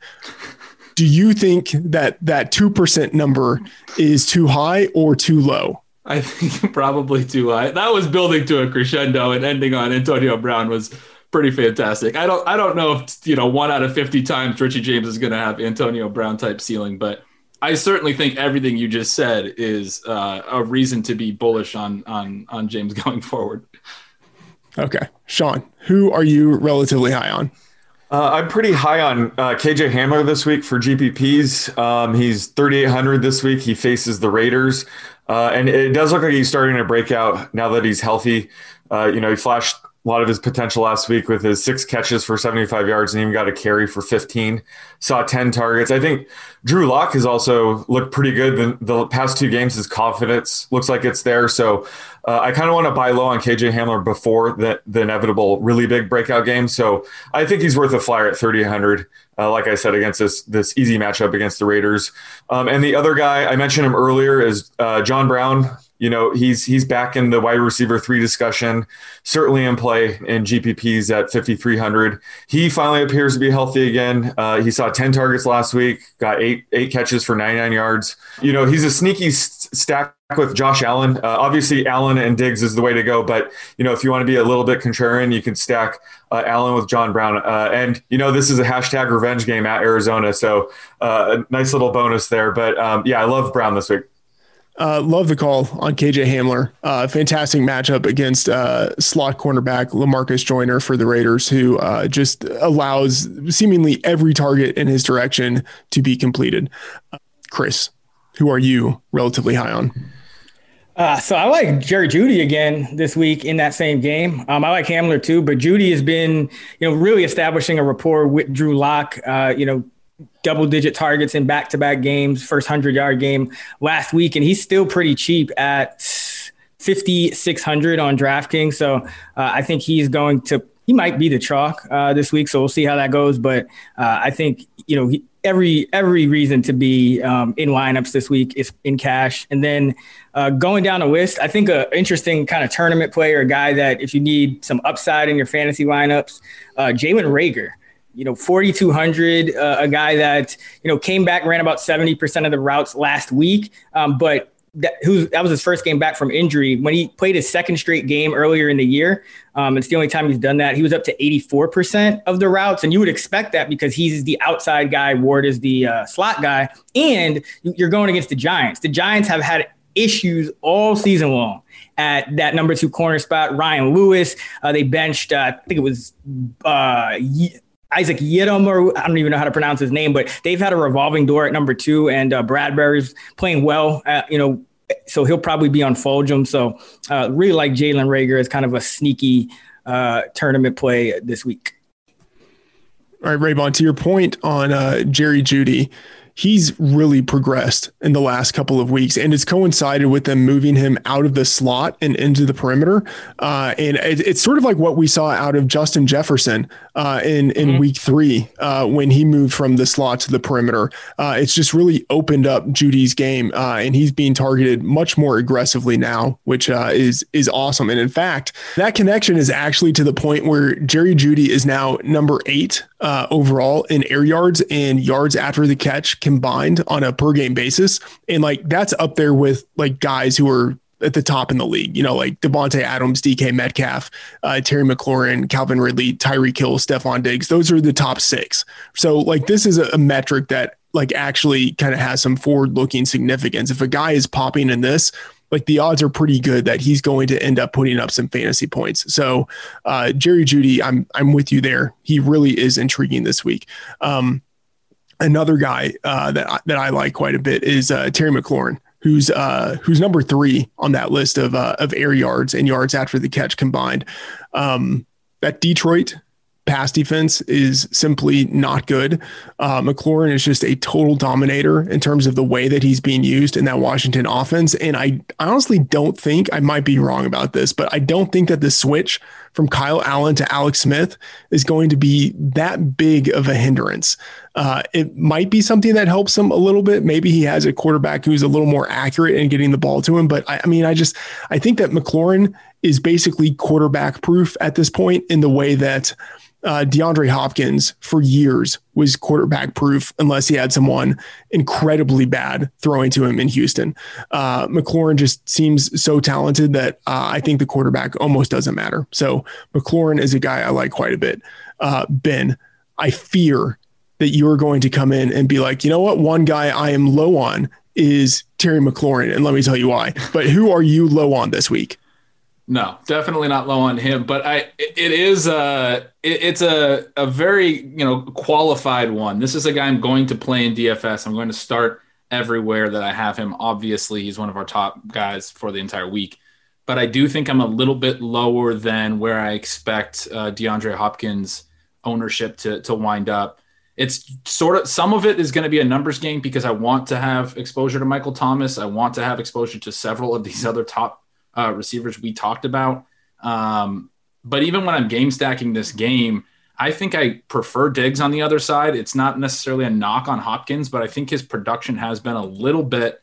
Do you think that that two percent number is too high or too low? I think probably too high. That was building to a crescendo, and ending on Antonio Brown was pretty fantastic. I don't, I don't know if, you know, one out of fifty times Richie James is going to have Antonio Brown type ceiling, but I certainly think everything you just said is uh, a reason to be bullish on, on, on James going forward. Okay. Sean, who are you relatively high on? Uh, I'm pretty high on uh, K J Hamler this week for G P Ps. Um, he's thirty-eight hundred this week. He faces the Raiders. Uh, and it does look like he's starting to break out now that he's healthy. Uh, you know, he flashed a lot of his potential last week with his six catches for seventy-five yards and even got a carry for fifteen. Saw ten targets. I think Drew Lock has also looked pretty good the, the past two games. His confidence looks like it's there. So uh, I kind of want to buy low on K J Hamler before the, the inevitable really big breakout game. So I think he's worth a flyer at thirty-eight hundred. Uh, like I said, against this this easy matchup against the Raiders. Um, and the other guy, I mentioned him earlier, is uh, John Brown. You know, he's he's back in the wide receiver three discussion, certainly in play in G P Ps at fifty-three hundred. He finally appears to be healthy again. Uh, he saw ten targets last week, got eight eight catches for ninety-nine yards. You know, he's a sneaky st- stack with Josh Allen. Uh, obviously, Allen and Diggs is the way to go. But, you know, if you want to be a little bit contrarian, you can stack uh, Allen with John Brown. Uh, and, you know, this is a hashtag revenge game at Arizona. So uh, a nice little bonus there. But, um, yeah, I love Brown this week. Uh, love the call on K J Hamler. Uh, fantastic matchup against uh, slot cornerback LaMarcus Joyner for the Raiders, who uh, just allows seemingly every target in his direction to be completed. Uh, Chris, who are you relatively high on? Uh, so I like Jerry Jeudy again this week in that same game. Um, I like Hamler too, but Jeudy has been, you know, really establishing a rapport with Drew Lock. Uh, you know, double-digit targets in back-to-back games, first hundred-yard game last week, and he's still pretty cheap at fifty-six hundred on DraftKings. So uh, I think he's going to – he might be the chalk uh, this week, so we'll see how that goes. But uh, I think, you know, he, every every reason to be um, in lineups this week is in cash. And then uh, going down the list, I think an interesting kind of tournament player, a guy that if you need some upside in your fantasy lineups, uh, Jalen Reagor. You know, forty-two hundred, uh, a guy that, you know, came back, ran about seventy percent of the routes last week. Um, but that, who's, that was his first game back from injury. When he played his second straight game earlier in the year, um, it's the only time he's done that. He was up to eighty-four percent of the routes. And you would expect that because he's the outside guy. Ward is the uh, slot guy. And you're going against the Giants. The Giants have had issues all season long at that number two corner spot. Ryan Lewis, uh, they benched, uh, I think it was uh y- Isaac Yiedem, or I don't even know how to pronounce his name, but they've had a revolving door at number two, and uh, Bradbury's playing well, uh, you know, so he'll probably be on Fulgham. So uh, really like Jalen Reagor as kind of a sneaky uh, tournament play this week. All right, Raybon, to your point on uh, Jerry Jeudy, he's really progressed in the last couple of weeks, and it's coincided with them moving him out of the slot and into the perimeter. Uh, and it, it's sort of like what we saw out of Justin Jefferson uh, in, in mm-hmm. week three uh, when he moved from the slot to the perimeter. Uh, it's just really opened up Judy's game, uh, and he's being targeted much more aggressively now, which uh, is, is awesome. And in fact, that connection is actually to the point where Jerry Jeudy is now number eight uh, overall in air yards and yards after the catch combined on a per game basis. And like, that's up there with like guys who are at the top in the league, you know, like Devontae Adams, D K Metcalf, uh, Terry McLaurin, Calvin Ridley, Tyreek Hill, Stephon Diggs. Those are the top six. So like, this is a, a metric that like actually kind of has some forward looking significance. If a guy is popping in this, like the odds are pretty good that he's going to end up putting up some fantasy points. So uh, Jerry Jeudy, I'm, I'm with you there. He really is intriguing this week. Um, Another guy uh, that I, that I like quite a bit is uh, Terry McLaurin, who's uh, who's number three on that list of uh, of air yards and yards after the catch combined. Um, that Detroit pass defense is simply not good. Uh, McLaurin is just a total dominator in terms of the way that he's being used in that Washington offense. And I honestly don't think, I might be wrong about this, but I don't think that the switch from Kyle Allen to Alex Smith is going to be that big of a hindrance. Uh, it might be something that helps him a little bit. Maybe he has a quarterback who's a little more accurate in getting the ball to him. But I, I mean, I just, I think that McLaurin is basically quarterback proof at this point in the way that Uh, DeAndre Hopkins for years was quarterback proof unless he had someone incredibly bad throwing to him in Houston. Uh, McLaurin just seems so talented that uh, I think the quarterback almost doesn't matter. So McLaurin is a guy I like quite a bit. Uh, Ben, I fear that you're going to come in and be like, you know what? One guy I am low on is Terry McLaurin. And let me tell you why. But who are you low on this week? No, definitely not low on him, but I it is a it, it's a a very, you know, qualified one. This is a guy I'm going to play in D F S. I'm going to start everywhere that I have him. Obviously, he's one of our top guys for the entire week, but I do think I'm a little bit lower than where I expect uh, DeAndre Hopkins ownership to to wind up. It's sort of, some of it is going to be a numbers game because I want to have exposure to Michael Thomas. I want to have exposure to several of these other top uh, receivers we talked about. Um, but even when I'm game stacking this game, I think I prefer Diggs on the other side. It's not necessarily a knock on Hopkins, but I think his production has been a little bit,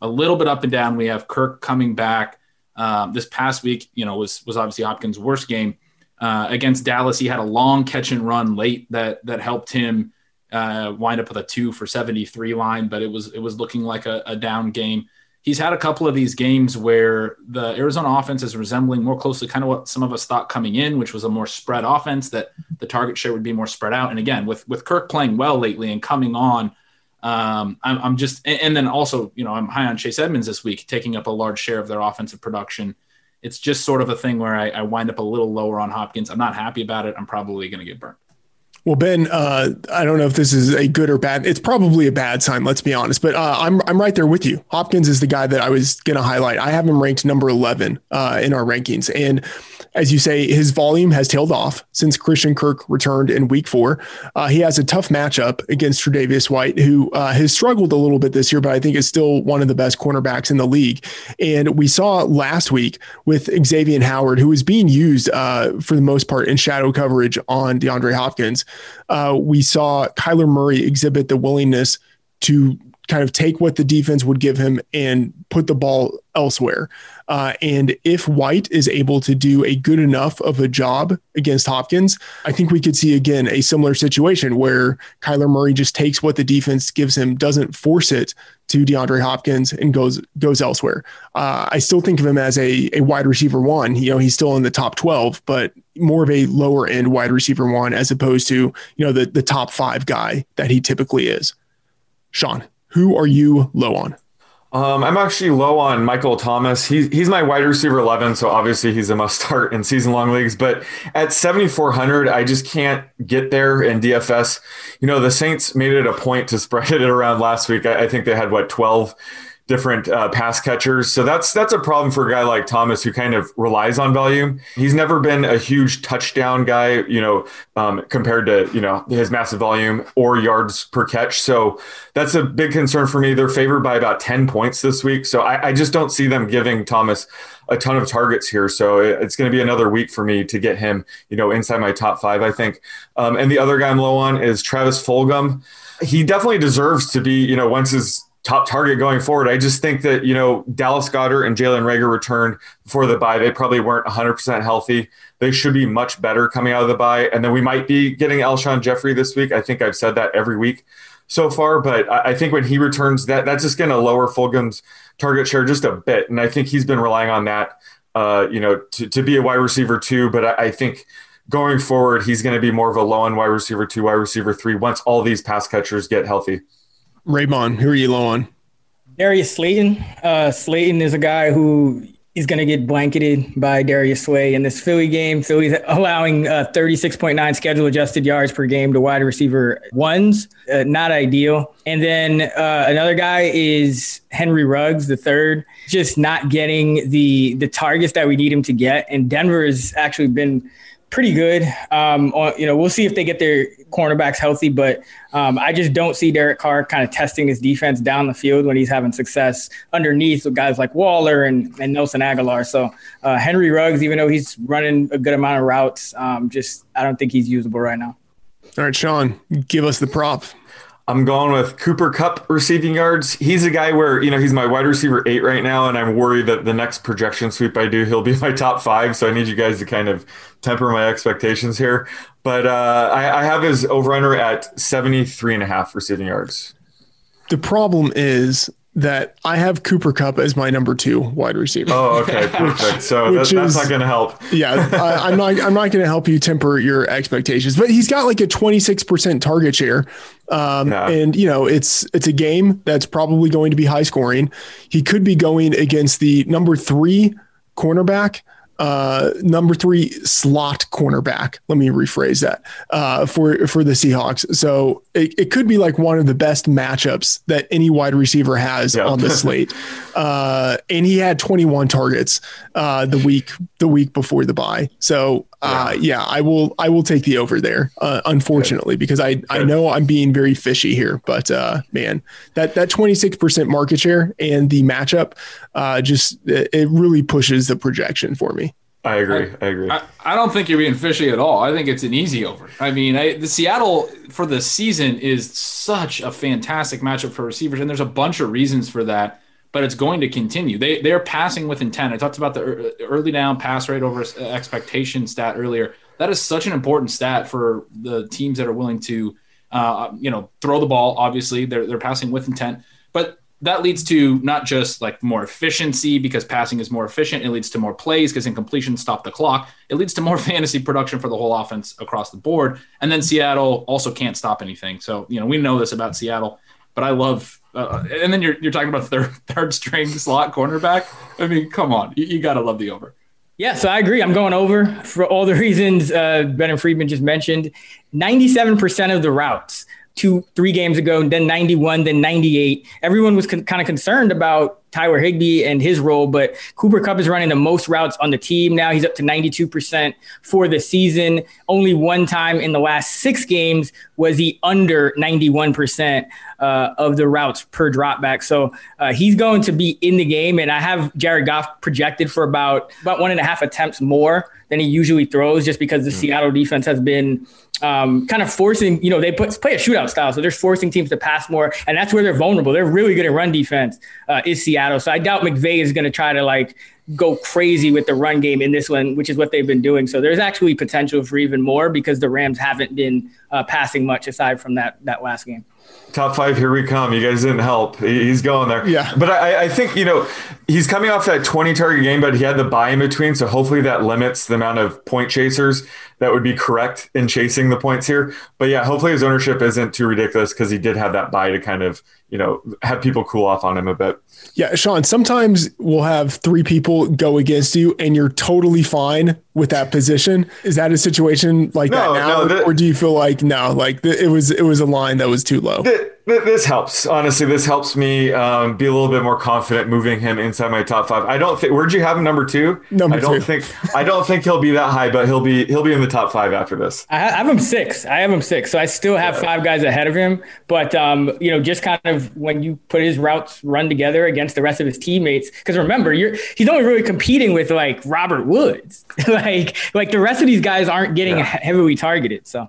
a little bit up and down. We have Kirk coming back um, this past week, you know, was, was obviously Hopkins' worst game. Uh, against Dallas, he had a long catch and run late that that helped him uh, wind up with a two for seventy-three line, but it was it was looking like a, a down game. He's had a couple of these games where the Arizona offense is resembling more closely kind of what some of us thought coming in, which was a more spread offense, that the target share would be more spread out. And again, with with Kirk playing well lately and coming on, um, I'm, I'm just – and then also, you know, I'm high on Chase Edmonds this week, taking up a large share of their offensive production. It's just sort of a thing where I, I wind up a little lower on Hopkins. I'm not happy about it. I'm probably going to get burnt. Well, Ben, uh, I don't know if this is a good or bad. It's probably a bad sign, let's be honest. But uh, I'm I'm right there with you. Hopkins is the guy that I was going to highlight. I have him ranked number eleven uh, in our rankings. And as you say, his volume has tailed off since Christian Kirk returned in week four. Uh, he has a tough matchup against Tre'Davious White, who uh, has struggled a little bit this year, but I think is still one of the best cornerbacks in the league. And we saw last week with Xavier Howard, who was being used uh, for the most part in shadow coverage on DeAndre Hopkins. Uh, we saw Kyler Murray exhibit the willingness to kind of take what the defense would give him and put the ball elsewhere. Uh, and if White is able to do a good enough of a job against Hopkins, I think we could see, again, a similar situation where Kyler Murray just takes what the defense gives him, doesn't force it to DeAndre Hopkins, and goes goes elsewhere. Uh, I still think of him as a, a wide receiver one. You know, he's still in the top twelve, but more of a lower end wide receiver one as opposed to, you know, the, the top five guy that he typically is. Sean, who are you low on? Um, I'm actually low on Michael Thomas. He, he's my wide receiver eleven, so obviously he's a must start in season-long leagues. But at seventy-four hundred, I just can't get there in D F S. You know, the Saints made it a point to spread it around last week. I, I think they had, what, twelve different uh, pass catchers. So that's that's a problem for a guy like Thomas, who kind of relies on volume. He's never been a huge touchdown guy, you know, um, compared to, you know, his massive volume or yards per catch. So that's a big concern for me. They're favored by about ten points this week. So I, I just don't see them giving Thomas a ton of targets here. So it, it's going to be another week for me to get him, you know, inside my top five, I think. Um, and the other guy I'm low on is Travis Fulgham. He definitely deserves to be, you know, once his top target going forward. I just think that, you know, Dallas Goedert and Jalen Reagor returned before the bye. They probably weren't one hundred percent healthy. They should be much better coming out of the bye. And then we might be getting Alshon Jeffrey this week. I think I've said that every week so far, but I think when he returns, that that's just going to lower Fulgham's target share just a bit. And I think he's been relying on that, uh, you know, to, to be a wide receiver too. But I, I think going forward, he's going to be more of a low-end wide receiver two, wide receiver three, once all these pass catchers get healthy. Raybon, who are you low on? Darius Slayton. Uh, Slayton is a guy who is going to get blanketed by Darius Slay in this Philly game. Philly's allowing uh, thirty-six point nine schedule adjusted yards per game to wide receiver ones. Uh, not ideal. And then uh, another guy is Henry Ruggs, the third, just not getting the the targets that we need him to get. And Denver has actually been pretty good. Um, on, you know, we'll see if they get their cornerbacks healthy, but um, I just don't see Derek Carr kind of testing his defense down the field when he's having success underneath with guys like Waller and, and Nelson Aguilar. So uh, Henry Ruggs, even though he's running a good amount of routes, um, just I don't think he's usable right now. All right, Sean, give us the prop. I'm going with Cooper Kupp receiving yards. He's a guy where, you know, he's my wide receiver eight right now, and I'm worried that the next projection sweep I do, he'll be my top five. So I need you guys to kind of temper my expectations here. But uh, I, I have his over-under at seventy-three and a half receiving yards. The problem is that I have Cooper Kupp as my number two wide receiver. Oh, okay, perfect. So that, is, that's not going to help. Yeah, I, I'm not. I'm not going to help you temper your expectations. But he's got like a twenty-six percent target share, um, yeah. and you know it's it's a game that's probably going to be high scoring. He could be going against the number three cornerback. uh, number three slot cornerback. Let me rephrase that uh, for, for the Seahawks. So it, it could be like one of the best matchups that any wide receiver has yep. on the slate. Uh, and he had twenty-one targets uh, the week, the week before the bye. So uh, yeah. yeah, I will, I will take the over there, uh, unfortunately, Good. because I, Good. I know I'm being very fishy here, but uh, man, that, that twenty-six percent market share and the matchup uh, just, it really pushes the projection for me. I agree. I, I agree. I, I don't think you're being fishy at all. I think it's an easy over. I mean, I, the Seattle for the season is such a fantastic matchup for receivers, and there's a bunch of reasons for that, but it's going to continue. They, they're passing with intent. I talked about the early down pass rate over expectation stat earlier. That is such an important stat for the teams that are willing to, uh, you know, throw the ball. Obviously they're, they're passing with intent, but that leads to not just like more efficiency because passing is more efficient. It leads to more plays because incompletions stop the clock. It leads to more fantasy production for the whole offense across the board. And then Seattle also can't stop anything. So, you know, we know this about Seattle, but I love, uh, and then you're, you're talking about third, third string slot cornerback. I mean, come on, you, you got to love the over. Yeah, so I agree. I'm going over for all the reasons uh, Ben and Friedman just mentioned. ninety-seven percent of the routes two, three games ago, then ninety-one, then ninety-eight. Everyone was con- kind of concerned about Tyler Higbee and his role, but Cooper Kupp is running the most routes on the team now. He's up to ninety-two percent for the season. Only one time in the last six games was he under ninety-one percent uh, of the routes per dropback. So uh, he's going to be in the game, and I have Jared Goff projected for about, about one and a half attempts more than he usually throws just because the mm-hmm. Seattle defense has been um, kind of forcing, you know, they put, play a shootout style, so they're forcing teams to pass more, and that's where they're vulnerable. They're really good at run defense, uh, is Seattle. So I doubt McVay is going to try to like go crazy with the run game in this one, which is what they've been doing. So there's actually potential for even more because the Rams haven't been uh, passing much aside from that that last game. Top five, here we come. You guys didn't help. He's going there. Yeah. But I, I think, you know, he's coming off that twenty target game, but he had the bye in between. So hopefully that limits the amount of point chasers that would be correct in chasing the points here. But yeah, hopefully his ownership isn't too ridiculous because he did have that bye to kind of, you know, have people cool off on him a bit. Yeah, Sean, sometimes we'll have three people go against you and you're totally fine with that position. Is that a situation like no, that now? No, that, or do you feel like, no, like th- it was it was a line that was too low? Th- th- this helps. Honestly, this helps me um, be a little bit more confident moving him inside my top five. I don't think, where'd you have him? Number two? Number I don't two. think, I don't think he'll be that high, but he'll be, he'll be in the top five after this. I have him six. I have him six. So I still have yeah. five guys ahead of him, but um, you know, just kind of when you put his routes run together against the rest of his teammates, because remember you're, he's only really competing with like Robert Woods. Like, like the rest of these guys aren't getting yeah. heavily targeted. So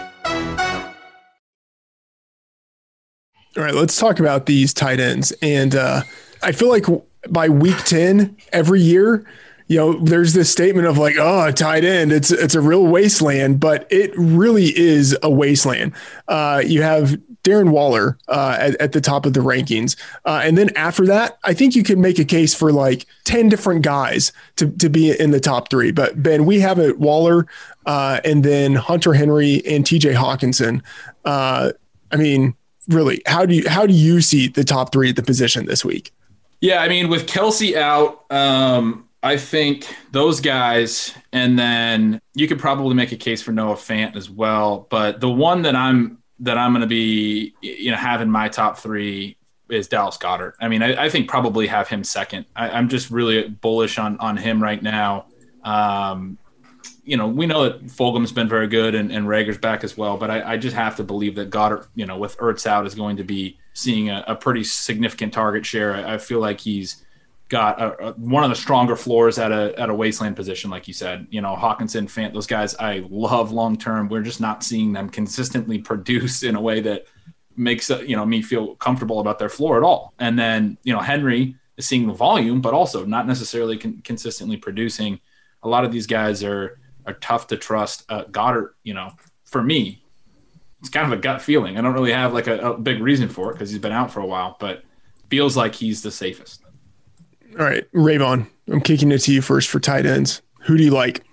All right, let's talk about these tight ends. And uh, I feel like by week ten every year, you know, there's this statement of like, oh, tight end, it's it's a real wasteland, but it really is a wasteland. Uh, you have Darren Waller uh, at, at the top of the rankings. Uh, and then after that, I think you can make a case for like ten different guys to, to be in the top three. But Ben, we have it Waller uh, and then Hunter Henry and T J Hawkinson. Uh, I mean... Really, how do you how do you see the top three at the position this week? Yeah, I mean, with Kelsey out, um, I think those guys, and then you could probably make a case for Noah Fant as well. But the one that I'm that I'm going to be, you know, having my top three is Dallas Goedert. I mean, I, I think probably have him second. I, I'm just really bullish on on him right now. Um, you know, we know that Fulgham's been very good and, and Rager's back as well, but I, I just have to believe that Goddard, you know, with Ertz out, is going to be seeing a, a pretty significant target share. I, I feel like he's got a, a, one of the stronger floors at a at a wasteland position, like you said. You know, Hawkinson, Fant, those guys I love long-term. We're just not seeing them consistently produce in a way that makes, you know, me feel comfortable about their floor at all. And then, you know, Henry is seeing the volume, but also not necessarily con- consistently producing. A lot of these guys are are tough to trust. Uh, Goddard, you know, for me, it's kind of a gut feeling. I don't really have like a, a big reason for it because he's been out for a while, but feels like he's the safest. All right, Raybon, I'm kicking it to you first for tight ends. Who do you like?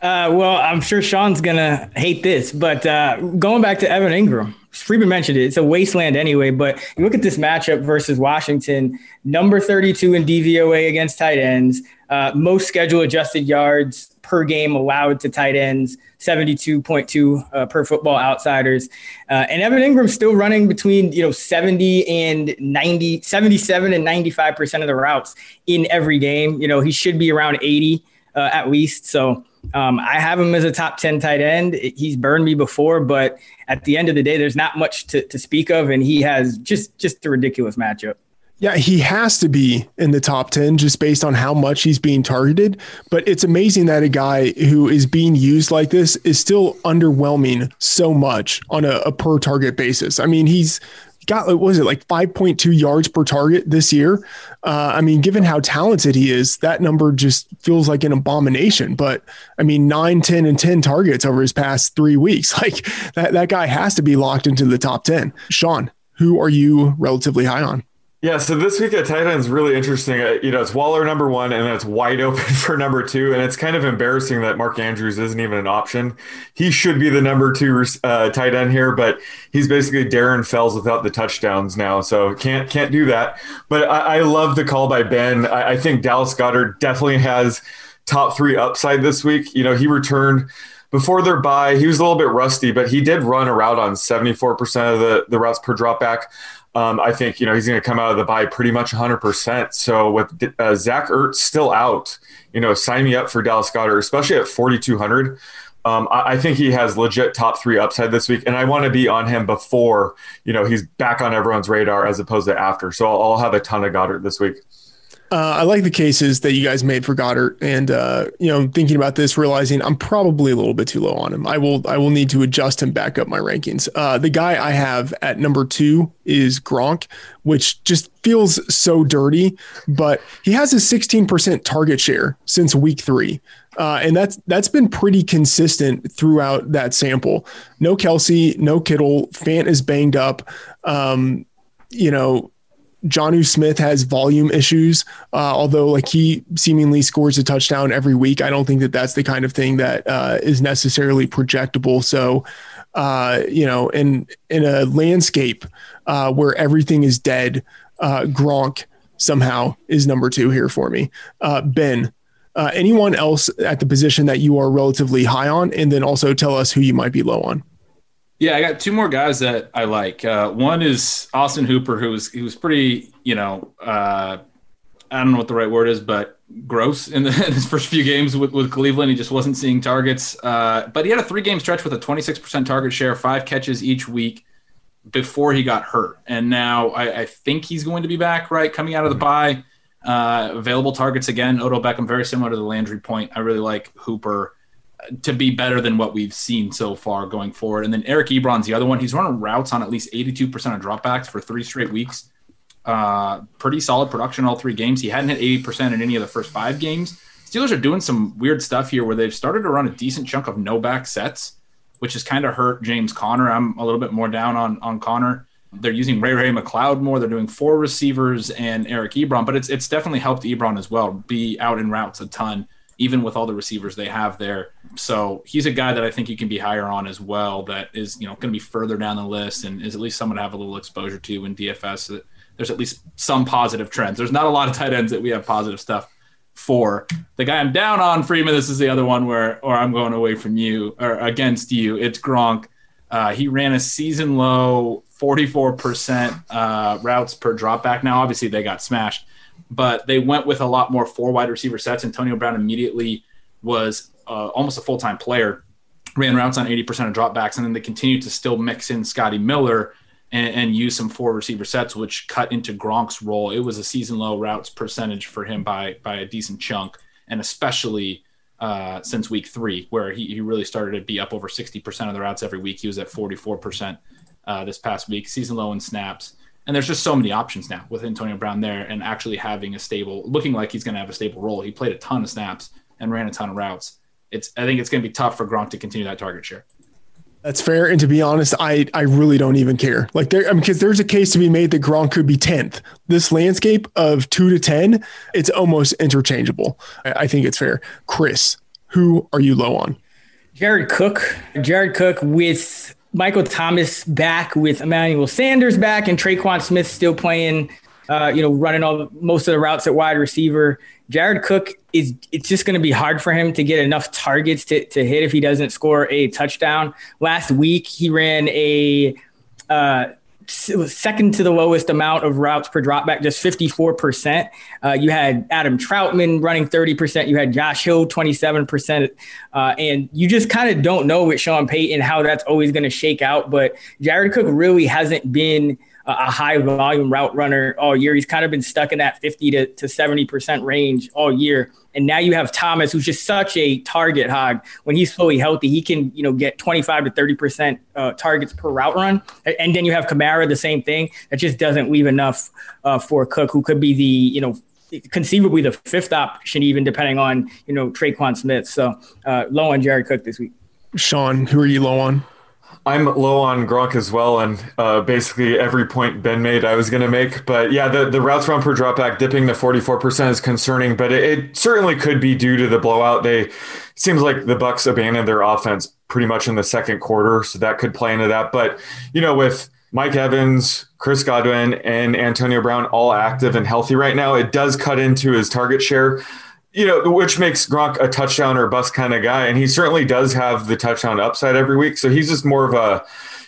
Uh, well, I'm sure Sean's going to hate this, but uh, going back to Evan Ingram, Freeman mentioned it. It's a wasteland anyway, but you look at this matchup versus Washington, number thirty-two in D V O A against tight ends, uh, most schedule-adjusted yards per game allowed to tight ends, seventy-two point two uh, per Football Outsiders. Uh, and Evan Ingram's still running between, you know, seventy and ninety, seventy-seven and ninety-five percent of the routes in every game. You know, he should be around eighty uh, at least, so... Um, I have him as a top ten tight end. He's burned me before, but at the end of the day, there's not much to, to speak of, and he has just just a ridiculous matchup. Yeah, he has to be in the top ten just based on how much he's being targeted. But it's amazing that a guy who is being used like this is still underwhelming so much on a, a per target basis. I mean, he's got, what was it, like five point two yards per target this year? Uh, I mean, given how talented he is, that number just feels like an abomination. But I mean, nine, ten, and ten targets over his past three weeks. Like that, that guy has to be locked into the top ten. Sean, who are you relatively high on? Yeah, so this week at tight end is really interesting. You know, it's Waller number one, and then it's wide open for number two. And it's kind of embarrassing that Mark Andrews isn't even an option. He should be the number two uh, tight end here, but he's basically Darren Fells without the touchdowns now. So can't can't do that. But I, I love the call by Ben. I, I think Dallas Goedert definitely has top three upside this week. You know, he returned before their bye. He was a little bit rusty, but he did run a route on seventy-four percent of the, the routes per dropback. Um, I think, you know, he's going to come out of the bye pretty much one hundred percent. So with uh, Zach Ertz still out, you know, sign me up for Dallas Goedert, especially at forty-two hundred. Um, I, I think he has legit top three upside this week, and I want to be on him before, you know, he's back on everyone's radar as opposed to after. So I'll, I'll have a ton of Goddard this week. Uh, I like the cases that you guys made for Goddard, and uh, you know, thinking about this, realizing I'm probably a little bit too low on him. I will, I will need to adjust him back up my rankings. Uh, the guy I have at number two is Gronk, which just feels so dirty, but he has a sixteen percent target share since week three, uh, and that's that's been pretty consistent throughout that sample. No Kelsey, no Kittle, Fant is banged up, um, you know. Jonnu Smith has volume issues, uh, although like he seemingly scores a touchdown every week. I don't think that that's the kind of thing that uh, is necessarily projectable. So, uh, you know, in in a landscape uh, where everything is dead, uh, Gronk somehow is number two here for me. Uh, Ben, uh, anyone else at the position that you are relatively high on? And then also tell us who you might be low on. Yeah, I got two more guys that I like. Uh, one is Austin Hooper, who was he was pretty, you know, uh, I don't know what the right word is, but gross in, the, in his first few games with, with Cleveland. He just wasn't seeing targets. Uh, but he had a three-game stretch with a twenty-six percent target share, five catches each week before he got hurt. And now I, I think he's going to be back, right, coming out of the bye. Uh, available targets again. Odell Beckham, very similar to the Landry point. I really like Hooper to be better than what we've seen so far going forward. And then Eric Ebron's the other one. He's running routes on at least eighty-two percent of dropbacks for three straight weeks. Uh, pretty solid production all three games. He hadn't hit eighty percent in any of the first five games. Steelers are doing some weird stuff here where they've started to run a decent chunk of no-back sets, which has kind of hurt James Conner. I'm a little bit more down on, on Conner. They're using Ray Ray McLeod more. They're doing four receivers and Eric Ebron, but it's it's definitely helped Ebron as well, be out in routes a ton, even with all the receivers they have there. So he's a guy that I think you can be higher on as well, that is, you know, going to be further down the list and is at least someone to have a little exposure to in D F S. That there's at least some positive trends. There's not a lot of tight ends that we have positive stuff for. The guy I'm down on, Freeman, this is the other one where, or I'm going away from you, or against you, it's Gronk. Uh, he ran a season-low forty-four percent uh, routes per dropback. Now, obviously, they got smashed, but they went with a lot more four wide receiver sets. Antonio Brown immediately was uh, almost a full-time player, ran routes on eighty percent of dropbacks, and then they continued to still mix in Scotty Miller and, and use some four receiver sets, which cut into Gronk's role. It was a season-low routes percentage for him by by a decent chunk, and especially uh, since week three, where he, he really started to be up over sixty percent of the routes every week. He was at forty-four percent uh, this past week, season-low in snaps. And there's just so many options now with Antonio Brown there and actually having a stable, looking like he's going to have a stable role. He played a ton of snaps and ran a ton of routes. it's I think it's going to be tough for Gronk to continue that target share. That's fair. And to be honest, I, I really don't even care. Like there, I mean, because there's a case to be made that Gronk could be tenth. This landscape of two to ten, it's almost interchangeable. I, I think it's fair. Chris, who are you low on? Jared Cook. Jared Cook with Michael Thomas back, with Emmanuel Sanders back, and Traquan Smith still playing, uh, you know, running all most of the routes at wide receiver. Jared Cook is it's just going to be hard for him to get enough targets to, to hit if he doesn't score a touchdown. Last week, he ran a uh, second to the lowest amount of routes per dropback, just fifty-four percent. Uh, you had Adam Troutman running thirty percent. You had Josh Hill, twenty-seven percent. Uh, and you just kind of don't know with Sean Payton how that's always going to shake out. But Jared Cook really hasn't been a high volume route runner all year. He's kind of been stuck in that fifty to seventy percent range all year. And now you have Thomas, who's just such a target hog. When he's fully healthy, he can, you know, get twenty-five to thirty percent uh, targets per route run. And then you have Kamara, the same thing. That just doesn't leave enough uh, for Cook, who could be the, you know, conceivably the fifth option, even depending on, you know, Traquan Smith. So uh, low on Jared Cook this week. Sean, who are you low on? I'm low on Gronk as well, and uh, basically every point Ben made I was going to make. But yeah, the, the routes run per dropback dipping to forty-four percent is concerning, but it, it certainly could be due to the blowout. They seems like the Bucs abandoned their offense pretty much in the second quarter, so that could play into that. But, you know, with Mike Evans, Chris Godwin, and Antonio Brown all active and healthy right now, it does cut into his target share, you know, which makes Gronk a touchdown or bust kind of guy. And he certainly does have the touchdown upside every week. So he's just more of a,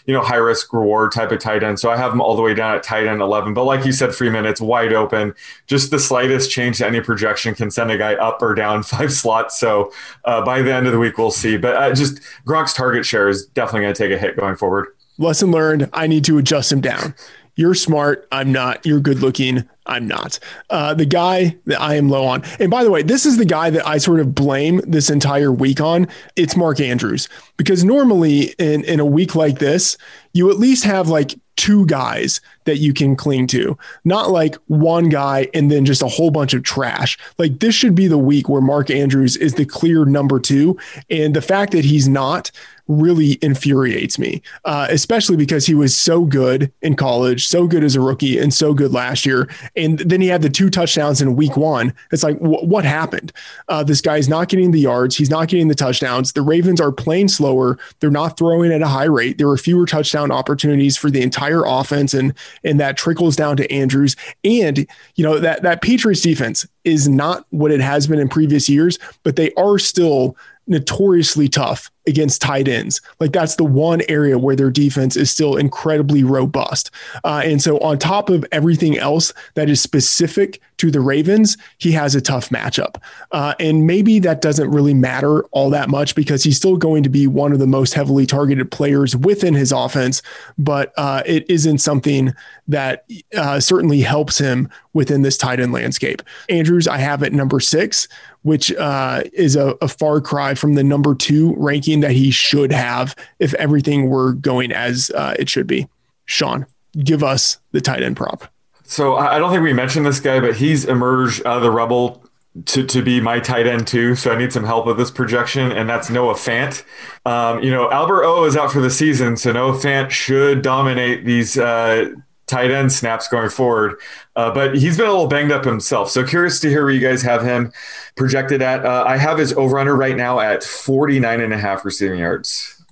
you know, high risk reward type of tight end. So I have him all the way down at tight end eleven. But like you said, Freeman, it's wide open. Just the slightest change to any projection can send a guy up or down five slots. So uh, by the end of the week, we'll see. But uh, just Gronk's target share is definitely going to take a hit going forward. Lesson learned. I need to adjust him down. You're smart. I'm not. You're good looking. I'm not. Uh, the guy that I am low on. And by the way, this is the guy that I sort of blame this entire week on. It's Mark Andrews, because normally in, in a week like this, you at least have like two guys that you can cling to, not like one guy and then just a whole bunch of trash. Like this should be the week where Mark Andrews is the clear number two. And the fact that he's not really infuriates me, uh, especially because he was so good in college, so good as a rookie, and so good last year. And then he had the two touchdowns in week one. It's like, wh- what happened? Uh, this guy's not getting the yards. He's not getting the touchdowns. The Ravens are playing slower. They're not throwing at a high rate. There were fewer touchdown opportunities for the entire offense. And, and that trickles down to Andrews. And, you know, that, that Patriots defense is not what it has been in previous years, but they are still notoriously tough against tight ends. Like that's the one area where their defense is still incredibly robust. Uh, and so on top of everything else that is specific to the Ravens, he has a tough matchup. Uh, and maybe that doesn't really matter all that much because he's still going to be one of the most heavily targeted players within his offense, but uh, it isn't something that uh, certainly helps him within this tight end landscape. Andrews, I have at number six, which uh, is a, a far cry from the number two ranking that he should have if everything were going as uh, it should be. Sean, give us the tight end prop. So I don't think we mentioned this guy, but he's emerged out of the rubble to, to be my tight end too. So I need some help with this projection, and that's Noah Fant. Um, you know, Albert O is out for the season, so Noah Fant should dominate these uh, tight end snaps going forward. Uh, but he's been a little banged up himself. So curious to hear where you guys have him projected at. Uh, I have his over under right now at forty-nine and a half receiving yards.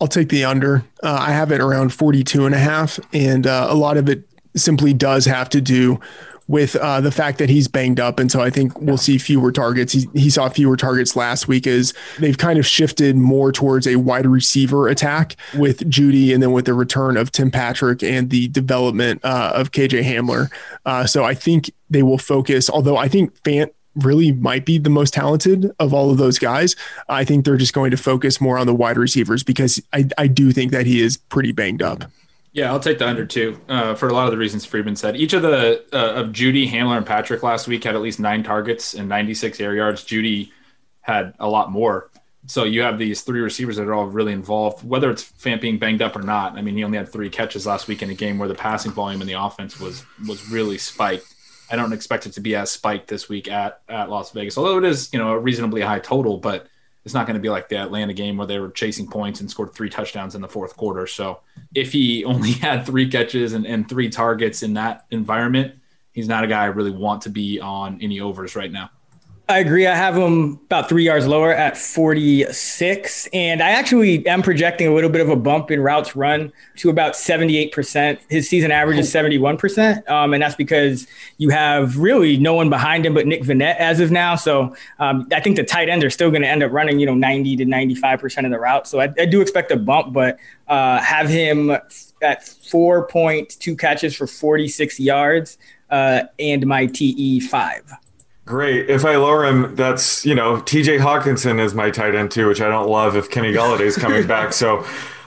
I'll take the under. Uh, I have it around forty-two and a half. And uh, a lot of it simply does have to do with uh, the fact that he's banged up. And so I think we'll see fewer targets. He, he saw fewer targets last week as they've kind of shifted more towards a wide receiver attack with Judy and then with the return of Tim Patrick and the development uh, of K J Hamler. Uh, so I think they will focus, although I think Fant really might be the most talented of all of those guys. I think they're just going to focus more on the wide receivers because I, I do think that he is pretty banged up. Yeah, I'll take the under two uh, for a lot of the reasons Friedman said. Each of the uh, of Judy, Hamler, and Patrick last week had at least nine targets and ninety-six air yards. Judy had a lot more. So you have these three receivers that are all really involved, whether it's Fant being banged up or not. I mean, he only had three catches last week in a game where the passing volume in the offense was was really spiked. I don't expect it to be as spiked this week at, at Las Vegas, although it is, you know, a reasonably high total, but It's not going to be like the Atlanta game where they were chasing points and scored three touchdowns in the fourth quarter. So if he only had three catches and, and three targets in that environment, he's not a guy I really want to be on any overs right now. I agree. I have him about three yards lower at forty-six. And I actually am projecting a little bit of a bump in routes run to about seventy-eight percent. His season average is seventy-one percent. Um, and that's because you have really no one behind him but Nick Vannett as of now. So um, I think the tight ends are still going to end up running, you know, ninety to ninety-five percent of the route. So I, I do expect a bump, but uh, have him at four point two catches for forty-six yards uh, and my T E five. Great. If I lower him, that's, you know, T J Hawkinson is my tight end too, which I don't love if Kenny Galladay's coming back. So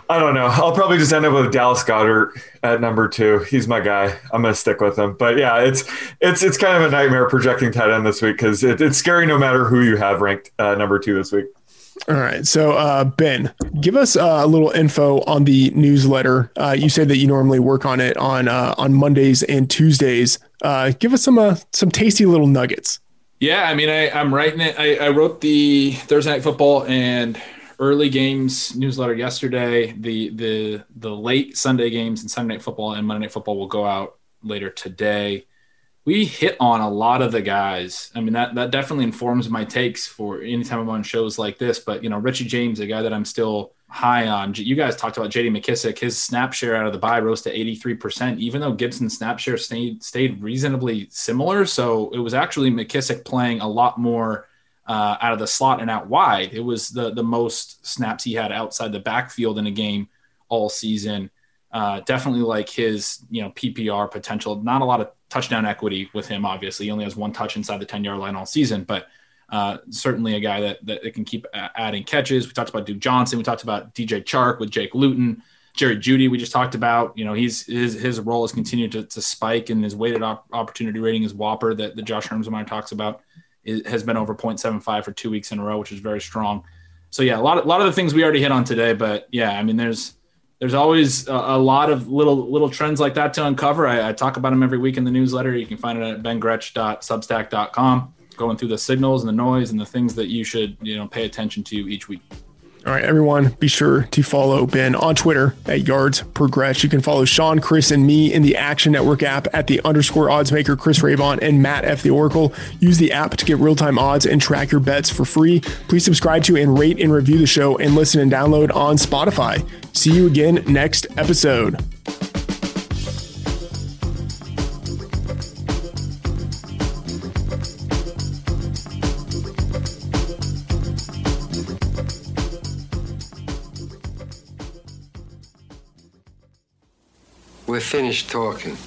I don't know. I'll probably just end up with Dallas Goedert at number two. He's my guy. I'm going to stick with him. But yeah, it's it's it's kind of a nightmare projecting tight end this week because it, it's scary no matter who you have ranked uh, number two this week. All right. So, uh, Ben, give us uh, a little info on the newsletter. Uh, you said that you normally work on it on uh, on Mondays and Tuesdays. Uh, give us some uh, some tasty little nuggets. Yeah, I mean, I, I'm writing it. I, I wrote the Thursday Night Football and early games newsletter yesterday. The the the late Sunday games and Sunday Night Football and Monday Night Football will go out later today. We hit on a lot of the guys. I mean, that that definitely informs my takes for any time I'm on shows like this. But, you know, Richie James, a guy that I'm still high on. You guys talked about J D McKissick. His snap share out of the bye rose to eighty-three percent, even though Gibson's snap share stayed, stayed reasonably similar. So it was actually McKissick playing a lot more uh, out of the slot and out wide. It was the, the most snaps he had outside the backfield in a game all season. Uh, definitely like his, you know, P P R potential. Not a lot of touchdown equity with him, obviously. He only has one touch inside the ten-yard line all season, but Uh, certainly a guy that, that can keep adding catches. We talked about Duke Johnson. We talked about D J Chark with Jake Luton. Jerry Jeudy we just talked about. You know, he's his, his role has continued to, to spike, and his weighted op- opportunity rating is whopper that, that Josh Hermsmeyer talks about. It has been over point seven five for two weeks in a row, which is very strong. So, yeah, a lot, a lot of the things we already hit on today. But, yeah, I mean, there's there's always a, a lot of little little trends like that to uncover. I, I talk about them every week in the newsletter. You can find it at ben gretsch dot substack dot com. Going through the signals and the noise and the things that you should, you know, pay attention to each week. All right, everyone, be sure to follow Ben on Twitter at Yards Progress. You can follow Sean, Chris, and me in the Action Network app at the underscore oddsmaker, Chris Raybon, and Matt F. The Oracle. Use the app to get real-time odds and track your bets for free. Please subscribe to and rate and review the show and listen and download on Spotify. See you again next episode. We're finished talking.